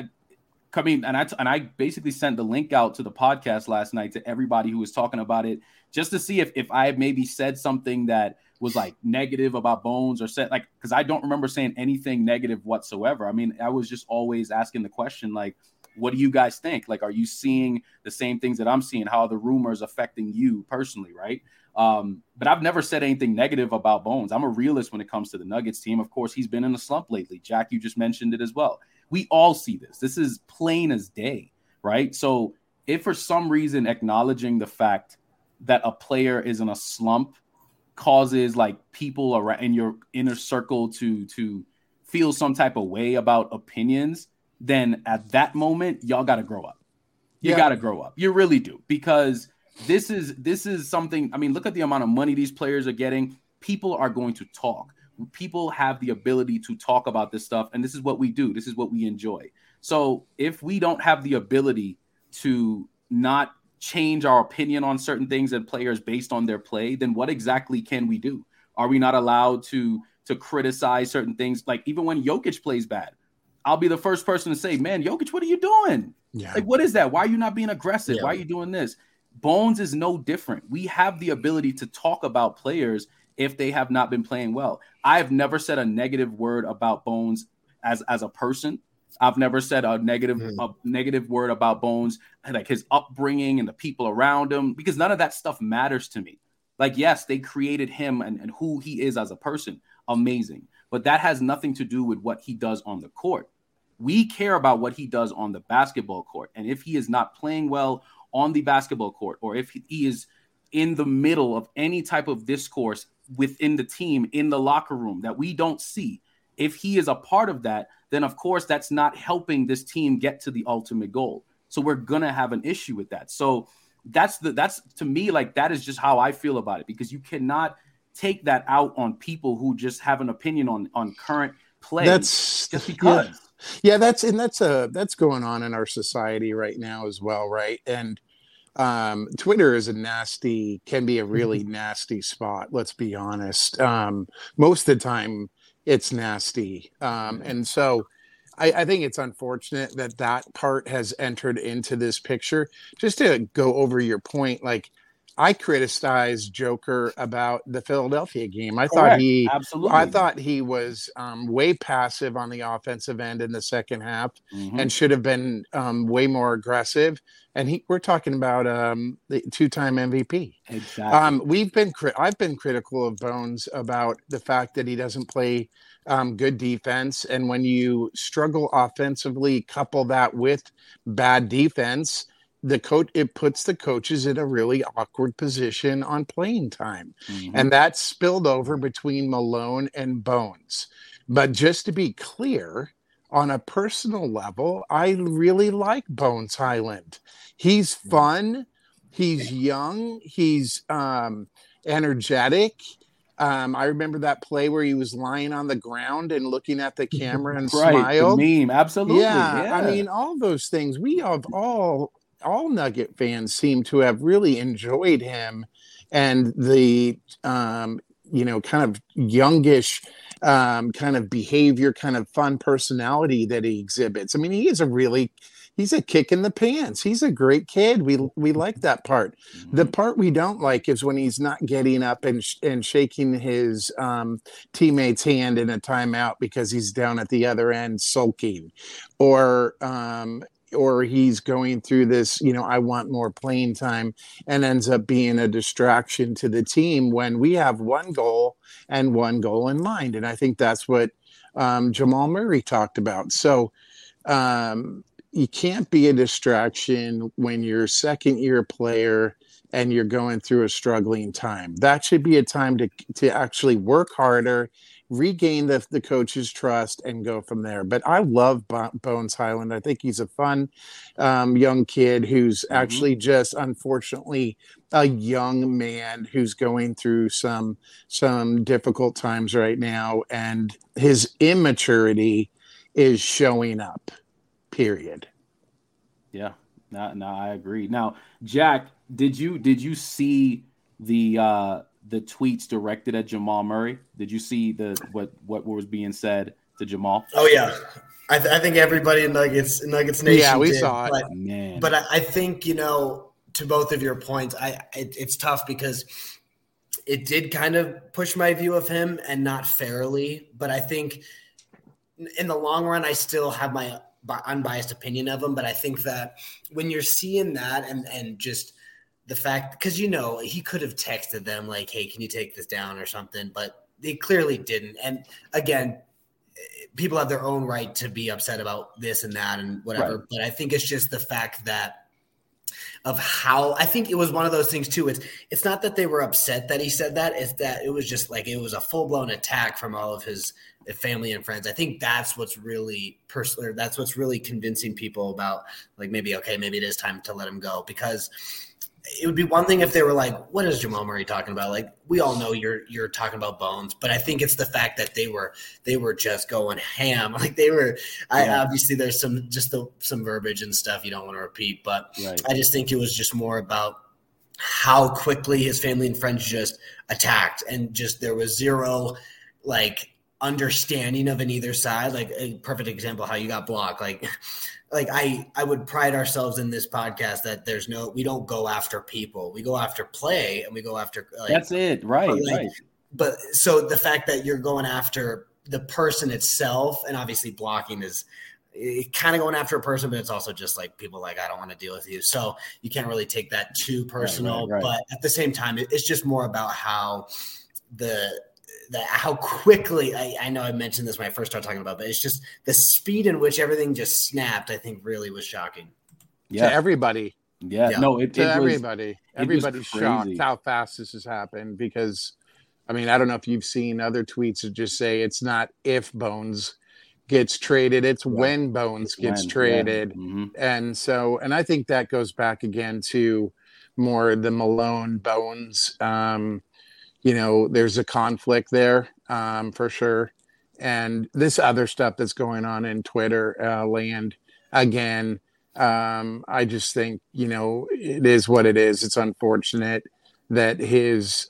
basically sent the link out to the podcast last night to everybody who was talking about it, just to see if I maybe said something that was like negative about Bones, or said like, because I don't remember saying anything negative whatsoever. I mean, I was just always asking the question, like, what do you guys think? Like, are you seeing the same things that I'm seeing? How are the rumors affecting you personally? Right. But I've never said anything negative about Bones. I'm a realist when it comes to the Nuggets team. Of course, he's been in a slump lately. Jack, you just mentioned it as well. We all see this. This is plain as day, right? So if for some reason acknowledging the fact that a player is in a slump causes like people around in your inner circle to feel some type of way about opinions, then at that moment, y'all got to grow up. You got to grow up. You really do. Because this is something, I mean, look at the amount of money these players are getting. People are going to talk. People have the ability to talk about this stuff. And this is what we do. This is what we enjoy. So if we don't have the ability to not change our opinion on certain things and players based on their play, then what exactly can we do? Are we not allowed to criticize certain things? Like even when Jokic plays bad, I'll be the first person to say, man, Jokic, what are you doing? Yeah. Like, what is that? Why are you not being aggressive? Yeah. Why are you doing this? Bones is no different. We have the ability to talk about players if they have not been playing well. I've never said a negative word about Bones as a person. I've never said a negative word about Bones, like his upbringing and the people around him, because none of that stuff matters to me. Like, yes, they created him and who he is as a person. Amazing. But that has nothing to do with what he does on the court. We care about what he does on the basketball court. And if he is not playing well on the basketball court, or if he is in the middle of any type of discourse within the team, in the locker room that we don't see, if he is a part of that, then of course that's not helping this team get to the ultimate goal. So we're going to have an issue with that. So that's to me, like, that is just how I feel about it, because you cannot take that out on people who just have an opinion on current play. That's just because. Yeah, that's going on in our society right now as well, right? And Twitter is can be a really nasty spot. Let's be honest. Most of the time, it's nasty, and so I think it's unfortunate that part has entered into this picture. Just to go over your point, like, I criticized Joker about the Philadelphia game. I thought he was way passive on the offensive end in the second half, and should have been way more aggressive. And we're talking about the two-time MVP. Exactly. I've been critical of Bones about the fact that he doesn't play good defense, and when you struggle offensively, couple that with bad defense, it puts the coaches in a really awkward position on playing time. And that spilled over between Malone and Bones. But just to be clear, on a personal level, I really like Bones Hyland. He's fun. He's young. He's energetic. I remember that play where he was lying on the ground and looking at the camera and smiled. The meme. Absolutely. Yeah. I mean, all those things. We have all Nugget fans seem to have really enjoyed him, and the kind of youngish kind of behavior, kind of fun personality that he exhibits. I mean, he's a kick in the pants. He's a great kid. We like that part. The part we don't like is when he's not getting up and shaking his teammate's hand in a timeout because he's down at the other end sulking, or he's going through this, I want more playing time, and ends up being a distraction to the team when we have one goal in mind. And I think that's what Jamal Murray talked about. So you can't be a distraction when you're a second-year player and you're going through a struggling time. That should be a time to actually work harder, regain the coach's trust, and go from there. But I love Bones Hyland. I think he's a fun young kid who's actually just, unfortunately, a young man who's going through some difficult times right now, and his immaturity is showing up, period. Yeah, no, I agree. Now, Jack, did you see the tweets directed at Jamal Murray? Did you see what was being said to Jamal? Oh yeah, I think everybody in Nuggets Nation. Yeah, we saw it. But I think, you know, to both of your points, it's tough because it did kind of push my view of him, and not fairly. But I think in the long run, I still have my unbiased opinion of him. But I think that when you're seeing that and just the fact, because, you know, he could have texted them like, hey, can you take this down or something? But they clearly didn't. And again, people have their own right to be upset about this and that and whatever. Right. But I think it's just the fact that of how, I think it was one of those things too. It's not that they were upset that he said that. It's that it was just like, it was a full blown attack from all of his family and friends. I think that's what's really personal. That's what's really convincing people about, like, maybe it is time to let him go. Because it would be one thing if they were like, what is Jamal Murray talking about? Like, we all know you're talking about Bones. But I think it's the fact that they were just going ham. Like, they were, obviously there's some verbiage and stuff you don't want to repeat, but right. I just think it was just more about how quickly his family and friends just attacked, and just, there was zero like understanding of an either side. Like, a perfect example, how you got blocked. Like I would pride ourselves in this podcast that we don't go after people. We go after play, and we go after that's it. Right. But so the fact that you're going after the person itself, and obviously blocking is kind of going after a person, but it's also just like people like, I don't want to deal with you. So you can't really take that too personal, right. But at the same time, it's just more about how how quickly, I know I mentioned this when I first started talking about, but it's just the speed in which everything just snapped, I think really was shocking. Yeah. To everybody. Yeah. No, it was, everybody. Everybody's shocked how fast this has happened, because, I mean, I don't know if you've seen other tweets that just say it's not if Bones gets traded, it's when Bones gets traded. Yeah. Mm-hmm. And so, and I think that goes back again to more the Malone Bones, you know, there's a conflict there for sure. And this other stuff that's going on in Twitter land, again, I just think, you know, it is what it is. It's unfortunate that his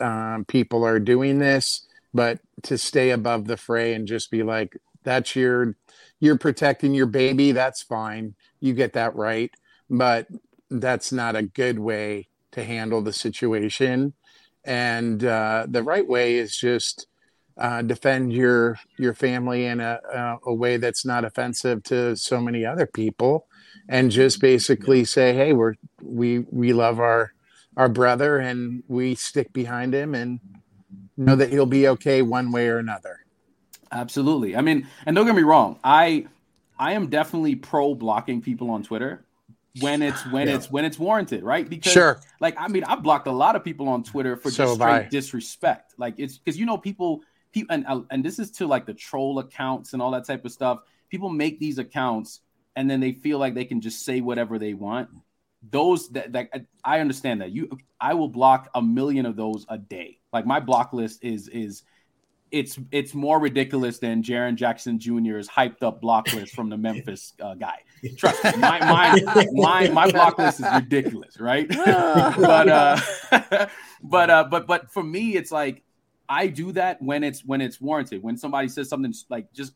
people are doing this, but to stay above the fray and just be like, that's you're protecting your baby. That's fine. You get that right. But that's not a good way to handle the situation. And the right way is just defend your family in a way that's not offensive to so many other people, and just basically say, hey, we love our brother, and we stick behind him, and know that he'll be okay one way or another. Absolutely. I mean, and don't get me wrong, I am definitely pro blocking people on Twitter when it's warranted, right? Because like, I mean, I blocked a lot of people on Twitter for just straight disrespect. Like, it's because, you know, people and this is to like the troll accounts and all that type of stuff. People make these accounts and then they feel like they can just say whatever they want. Those that I understand that I will block 1 million of those a day. Like, my block list is more ridiculous than Jaren Jackson Jr.'s hyped up block list from the Memphis guy. Trust me, my block list is ridiculous, right? But for me, it's like, I do that when it's warranted. When somebody says something like, just,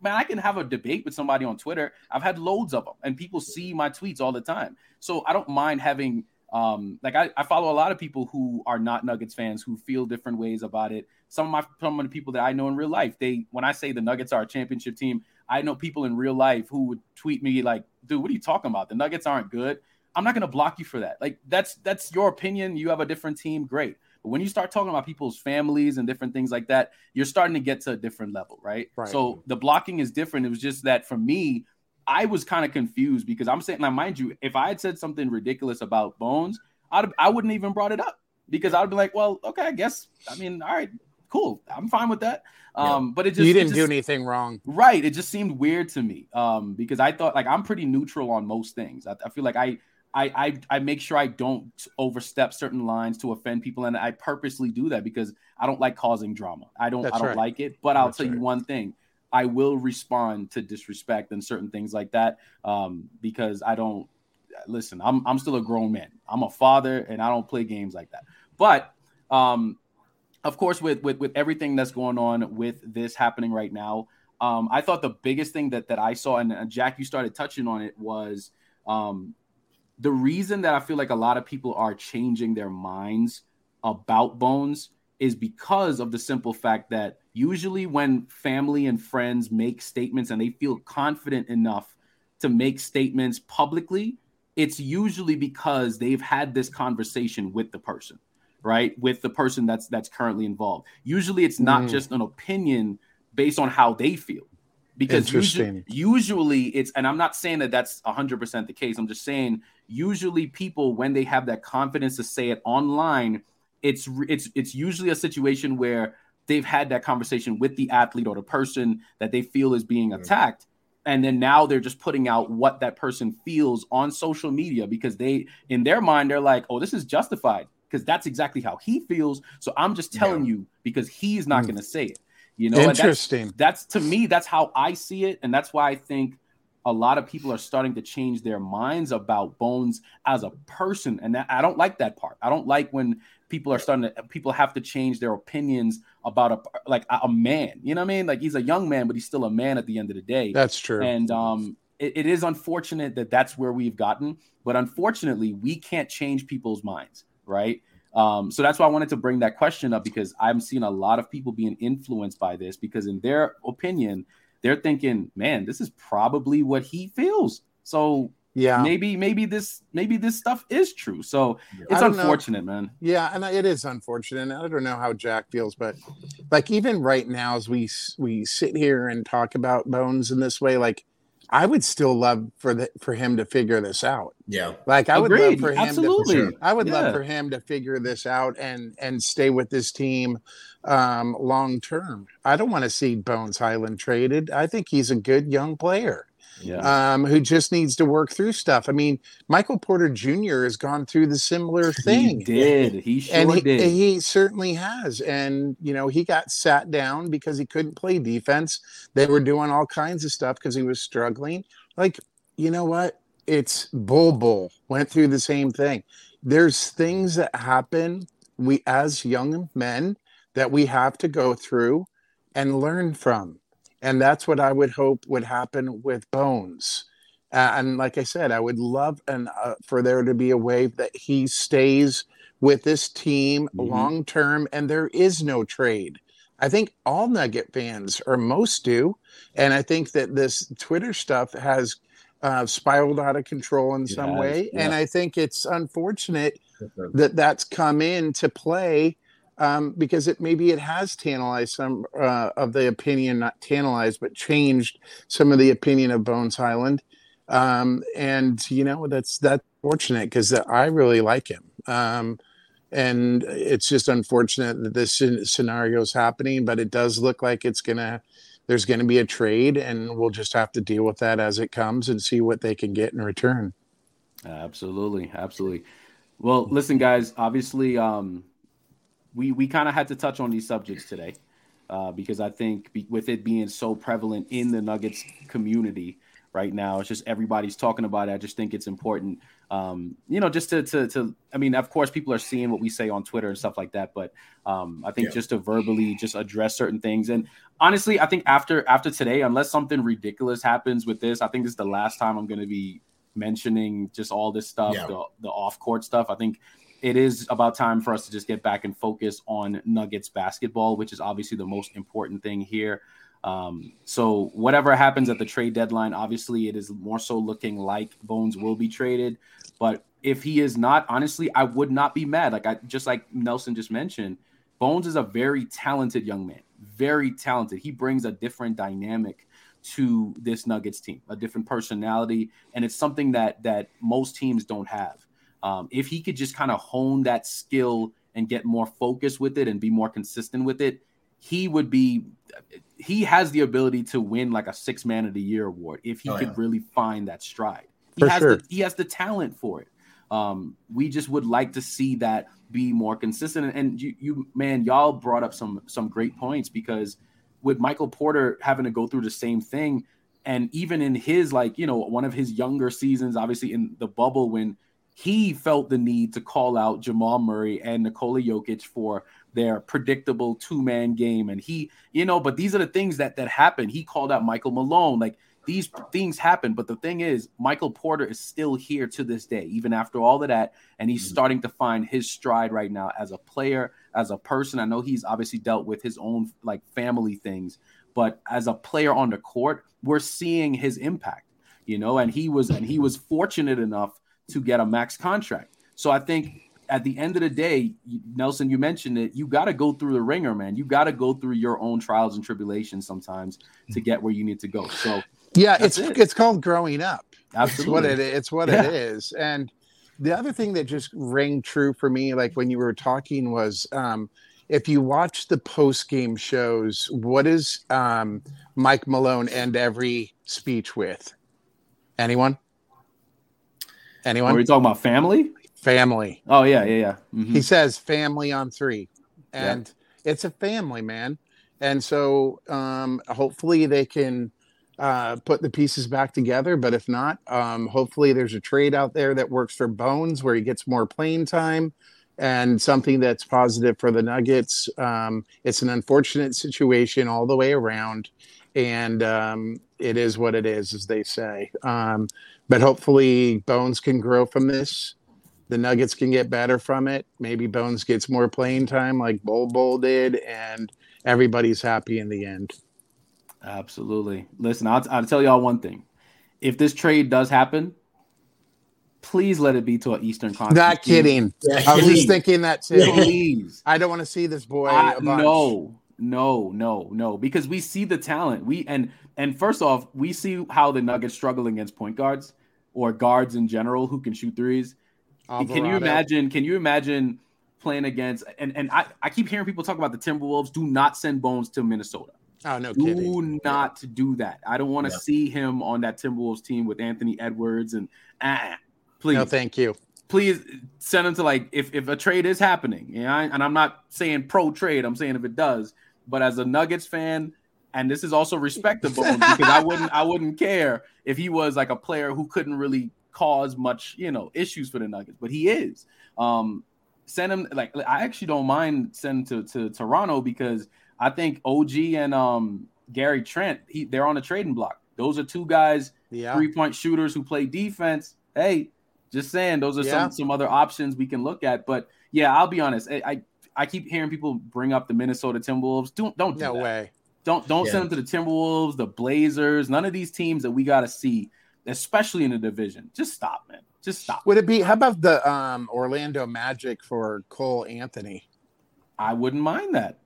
man, I can have a debate with somebody on Twitter. I've had loads of them, and people see my tweets all the time. So I don't mind having I follow a lot of people who are not Nuggets fans who feel different ways about it. Some of the people that I know in real life, when I say the Nuggets are a championship team, I know people in real life who would tweet me like, dude, what are you talking about? The Nuggets aren't good. I'm not going to block you for that. Like, that's your opinion. You have a different team. Great. But when you start talking about people's families and different things like that, you're starting to get to a different level, right? So the blocking is different. It was just that for me, I was kind of confused, because I'm saying, now, mind you, if I had said something ridiculous about Bones, I wouldn't even brought it up, because I'd be like, well, okay, I guess, I mean, all right, cool. I'm fine with that. But it just, you didn't do anything wrong. Right. It just seemed weird to me. Because I thought, like, I'm pretty neutral on most things. I feel like I make sure I don't overstep certain lines to offend people. And I purposely do that because I don't like causing drama. I don't like it, but I'll tell you one thing. I will respond to disrespect and certain things like that, because I'm still a grown man. I'm a father, and I don't play games like that. But of course, with everything that's going on with this happening right now, I thought the biggest thing that I saw, and Jack, you started touching on it, was the reason that I feel like a lot of people are changing their minds about Bones is because of the simple fact that usually when family and friends make statements and they feel confident enough to make statements publicly, it's usually because they've had this conversation with the person, right? With the person that's currently involved. Usually it's not just an opinion based on how they feel, because usually it's, and I'm not saying that that's 100% the case. I'm just saying usually people, when they have that confidence to say it online, it's usually a situation where they've had that conversation with the athlete or the person that they feel is being attacked. And then now they're just putting out what that person feels on social media, because they, in their mind, they're like, oh, this is justified because that's exactly how he feels. So I'm just telling you because he's not going to say it. You know, interesting. That's to me, that's how I see it. And that's why I think a lot of people are starting to change their minds about Bones as a person. And that, I don't like that part. I don't like when people are starting to, people have to change their opinions about a man, you know what I mean? Like, he's a young man, but he's still a man at the end of the day. That's true. And it is unfortunate that that's where we've gotten, but unfortunately we can't change people's minds. Right. So that's why I wanted to bring that question up, because I'm seeing a lot of people being influenced by this, because in their opinion, they're thinking, man, this is probably what he feels. So yeah, maybe this stuff is true. So it's unfortunate, man. Yeah. And it is unfortunate. And I don't know how Jack feels, but like, even right now, as we sit here and talk about Bones in this way, like, I would still love for him to figure this out. Yeah. Like, I would love for him to figure this out and stay with this team long term. I don't want to see Bones Hyland traded. I think he's a good young player who just needs to work through stuff. I mean, Michael Porter Jr. has gone through the similar thing. He did. He did. He certainly has. And, you know, he got sat down because he couldn't play defense. They were doing all kinds of stuff because he was struggling. Like, you know what? It's Bull went through the same thing. There's things that happen, we as young men, that we have to go through and learn from. And that's what I would hope would happen with Bones. And like I said, I would love for there to be a way that he stays with this team long term, and there is no trade. I think all Nugget fans, or most, do. And I think that this Twitter stuff has spiraled out of control in some way. Yeah. And I think it's unfortunate that that's come into play. Because maybe it has tantalized some of the opinion, not tantalized, but changed some of the opinion of Bones Hyland. And, you know, that's fortunate, because I really like him. And it's just unfortunate that this scenario is happening, but it does look like there's going to be a trade, and we'll just have to deal with that as it comes and see what they can get in return. Absolutely. Absolutely. Well, listen, guys, obviously, we kind of had to touch on these subjects today because I think with it being so prevalent in the Nuggets community right now, it's just everybody's talking about it. I just think it's important, you know, just to I mean, of course, people are seeing what we say on Twitter and stuff like that. But I think just to verbally just address certain things. And honestly, I think after today, unless something ridiculous happens with this, I think this is the last time I'm going to be mentioning just all this stuff, the off-court stuff. I think it is about time for us to just get back and focus on Nuggets basketball, which is obviously the most important thing here. So whatever happens at the trade deadline, obviously it is more so looking like Bones will be traded. But if he is not, honestly, I would not be mad. Like Nelson just mentioned, Bones is a very talented young man, very talented. He brings a different dynamic to this Nuggets team, a different personality. And it's something that most teams don't have. If he could just kind of hone that skill and get more focused with it and be more consistent with it, he has the ability to win like a Sixth Man of the Year award if he could really find that stride. He has the talent for it. We just would like to see that be more consistent. And y'all brought up some great points, because with Michael Porter having to go through the same thing, and even in his, like, you know, one of his younger seasons, obviously in the bubble when he felt the need to call out Jamal Murray and Nikola Jokic for their predictable two-man game. And he, you know, but these are the things that happen. He called out Michael Malone. Like, these things happen. But the thing is, Michael Porter is still here to this day, even after all of that. And he's starting to find his stride right now as a player, as a person. I know he's obviously dealt with his own, like, family things. But as a player on the court, we're seeing his impact, you know, and he was fortunate enough to get a max contract. So I think at the end of the day, Nelson, you mentioned it, you got to go through the ringer, man. You got to go through your own trials and tribulations sometimes to get where you need to go. So yeah, it's called growing up. Absolutely. It's what it is. And the other thing that just rang true for me, like when you were talking, was, if you watch the post-game shows, what is Mike Malone end every speech with? Anyone? Are we talking about family? Family. Oh, yeah. Mm-hmm. He says family on three. And it's a family, man. And so hopefully they can put the pieces back together. But if not, hopefully there's a trade out there that works for Bones where he gets more playing time. And something that's positive for the Nuggets. It's an unfortunate situation all the way around. And it is what it is, as they say. But hopefully Bones can grow from this. The Nuggets can get better from it. Maybe Bones gets more playing time like Bol did. And everybody's happy in the end. Absolutely. Listen, I'll tell y'all one thing. If this trade does happen, please let it be to an Eastern Conference. Not kidding. Yeah. I was just thinking that too. Please. I don't want to see this boy. No. Because we see the talent. And first off, we see how the Nuggets struggle against point guards or guards in general who can shoot threes. Alvarado. Can you imagine playing against and I keep hearing people talk about the Timberwolves. Do not send Bones to Minnesota. Oh, no kidding. Do not do that. I don't want to see him on that Timberwolves team with Anthony Edwards and please. No, thank you. Please send them to, like, if a trade is happening, you know, and I'm not saying pro-trade, I'm saying if it does. But as a Nuggets fan, and this is also respectable, because I wouldn't care if he was like a player who couldn't really cause much, you know, issues for the Nuggets. But he is. Send him, like, I actually don't mind sending to Toronto, because I think OG and Gary Trent, they're on a trading block. Those are two guys, three-point shooters who play defense. Hey, just saying, those are some other options we can look at. But yeah, I'll be honest. I keep hearing people bring up the Minnesota Timberwolves. Don't do that. No way. Don't send them to the Timberwolves, the Blazers, none of these teams that we got to see, especially in the division. Just stop, man. Just stop. Would it be? How about the Orlando Magic for Cole Anthony? I wouldn't mind that.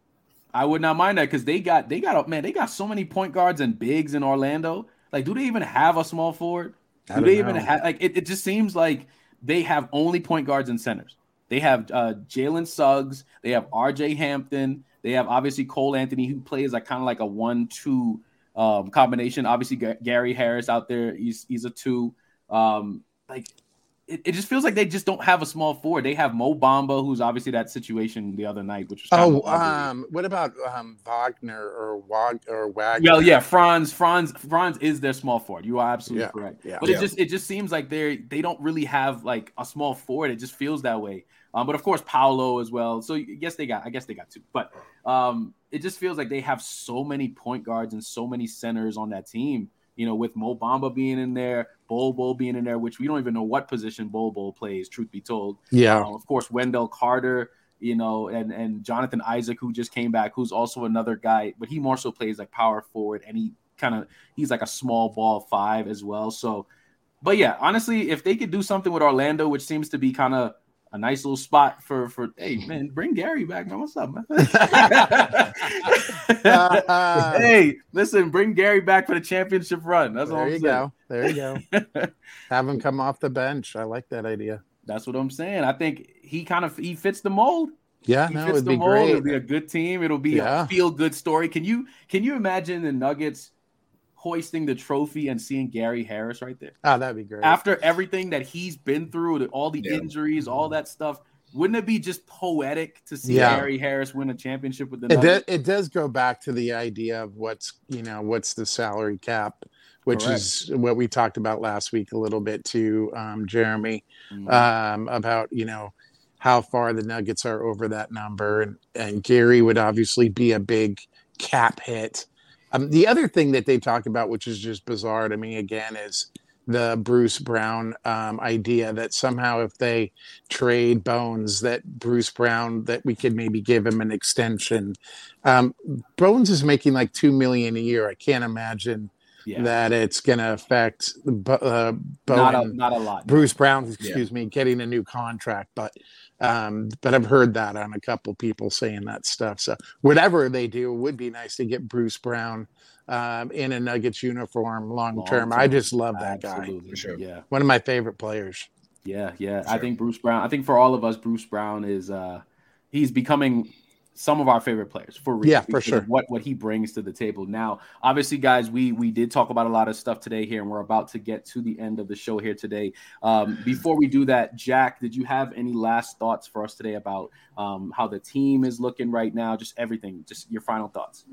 I would not mind that, because they got so many point guards and bigs in Orlando. Like, do they even have a small forward? Do they even have, like, it just seems like they have only point guards and centers. They have Jalen Suggs. They have RJ Hampton. They have obviously Cole Anthony, who plays like kind of like a 1-2 combination. Obviously Gary Harris out there. He's a two. Like, it just feels like they just don't have a small forward. They have Mo Bamba, who's obviously that situation the other night, which was what about Wagner or Wagner? Well, yeah, Franz is their small forward. You are absolutely correct. Yeah. But it just seems like they don't really have like a small forward. It just feels that way. But of course Paolo as well. So I guess they got two. But it just feels like they have so many point guards and so many centers on that team. You know, with Mo Bamba being in there, Bol being in there, which we don't even know what position Bol plays, truth be told. Yeah. Of course, Wendell Carter, you know, and Jonathan Isaac, who just came back, who's also another guy, but he more so plays like power forward, and he's like a small ball 5 as well. So, but yeah, honestly, if they could do something with Orlando, which seems to be kind of a nice little spot for hey, man, bring Gary back, man. What's up, man? Hey, listen, bring Gary back for the championship run. That's all I'm saying. There you go. Have him come off the bench. I like that idea. That's what I'm saying. I think he fits the mold. Yeah, it'd be great. It'll be a good team. It'll be a feel-good story. Can you imagine the Nuggets hoisting the trophy and seeing Gary Harris right there? Oh, that'd be great. After everything that he's been through, all the injuries, all that stuff, wouldn't it be just poetic to see Gary Harris win a championship with the Nuggets? It does go back to the idea of what's the salary cap which Correct. Is what we talked about last week a little bit too, Jeremy, about, you know, how far the Nuggets are over that number. And Gary would obviously be a big cap hit. The other thing that they talked about, which is just bizarre to me again, is the Bruce Brown idea that somehow if they trade Bones, that Bruce Brown, that we could maybe give him an extension. Bones is making like $2 million a year. I can't imagine that it's going to affect not a lot. Bruce Brown, excuse me, getting a new contract. But I've heard that on a couple people saying that stuff. So whatever they do, it would be nice to get Bruce Brown in a Nuggets uniform long term. I just love that guy. For sure. Yeah. One of my favorite players. Yeah. Sure. I think for all of us, Bruce Brown is he's becoming some of our favorite players for real. Yeah, for sure. What he brings to the table. Now, obviously, guys, we did talk about a lot of stuff today here, and we're about to get to the end of the show here today. Before we do that, Jack, did you have any last thoughts for us today about how the team is looking right now? Just everything, just your final thoughts.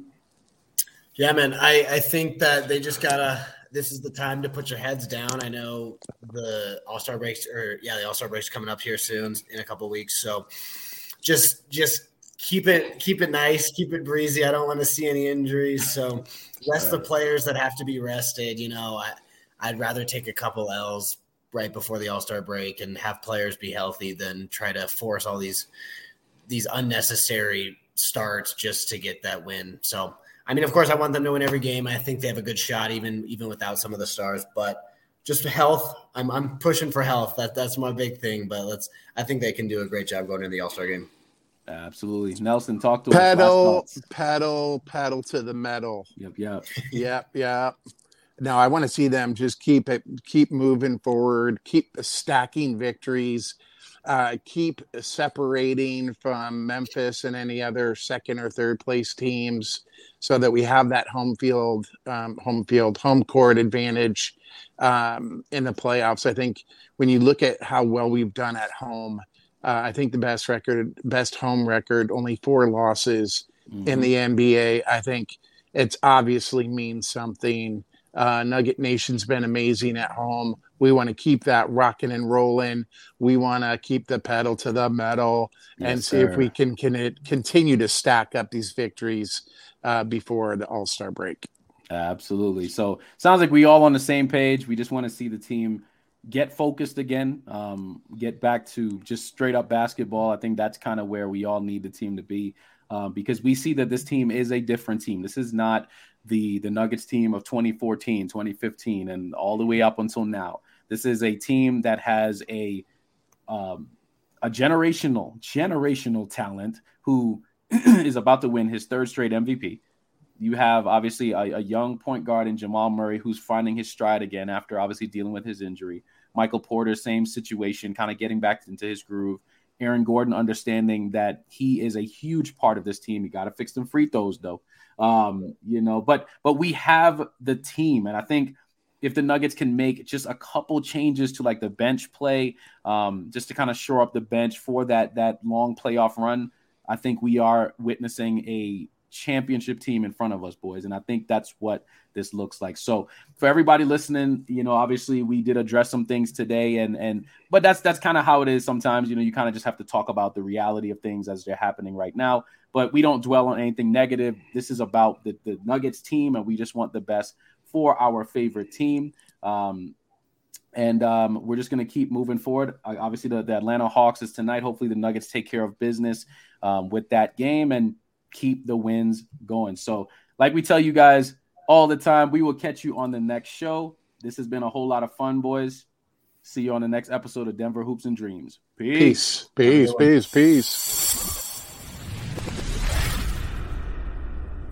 Yeah, man, I think that they just gotta. This is the time to put your heads down. I know the All-Star breaks, the All-Star break's coming up here soon in a couple of weeks. So just keep it nice, keep it breezy. I don't want to see any injuries. So rest the players that have to be rested. You know, I'd rather take a couple L's right before the All-Star break and have players be healthy than try to force all these unnecessary starts just to get that win. So. I mean, of course, I want them to win every game. I think they have a good shot, even without some of the stars. But just health, I'm pushing for health. That's my big thing. But I think they can do a great job going into the All-Star game. Absolutely, Nelson, talk to us. Pedal to the metal. Yep. Now I want to see them just keep moving forward, keep stacking victories. Keep separating from Memphis and any other second or third place teams so that we have that home court advantage in the playoffs. I think when you look at how well we've done at home, I think the best home record, only 4 losses in the NBA. I think it's obviously means something. Nugget Nation's been amazing at home. We want to keep that rocking and rolling. We want to keep the pedal to the metal and see if we can continue to stack up these victories before the All-Star break. Absolutely. So sounds like we all on the same page. We just want to see the team get focused again, get back to just straight up basketball. I think that's kind of where we all need the team to be because we see that this team is a different team. This is not the Nuggets team of 2014, 2015, and all the way up until now. This is a team that has a generational talent who is about to win his third straight MVP. You have, obviously, a young point guard in Jamal Murray who's finding his stride again after obviously dealing with his injury. Michael Porter, same situation, kind of getting back into his groove. Aaron Gordon understanding that he is a huge part of this team. You got to fix them free throws, though. But we have the team, and I think if the Nuggets can make just a couple changes to like the bench play, just to kind of shore up the bench for that long playoff run, I think we are witnessing a championship team in front of us, boys, and I think that's what this looks like. So for everybody listening, you know, obviously we did address some things today, but that's kind of how it is sometimes. You know, you kind of just have to talk about the reality of things as they're happening right now. But we don't dwell on anything negative. This is about the Nuggets team, and we just want the best for our favorite team. We're just going to keep moving forward. Obviously, the Atlanta Hawks is tonight. Hopefully, the Nuggets take care of business with that game and keep the wins going. So, like we tell you guys all the time, we will catch you on the next show. This has been a whole lot of fun, boys. See you on the next episode of Denver Hoops and Dreams. Peace.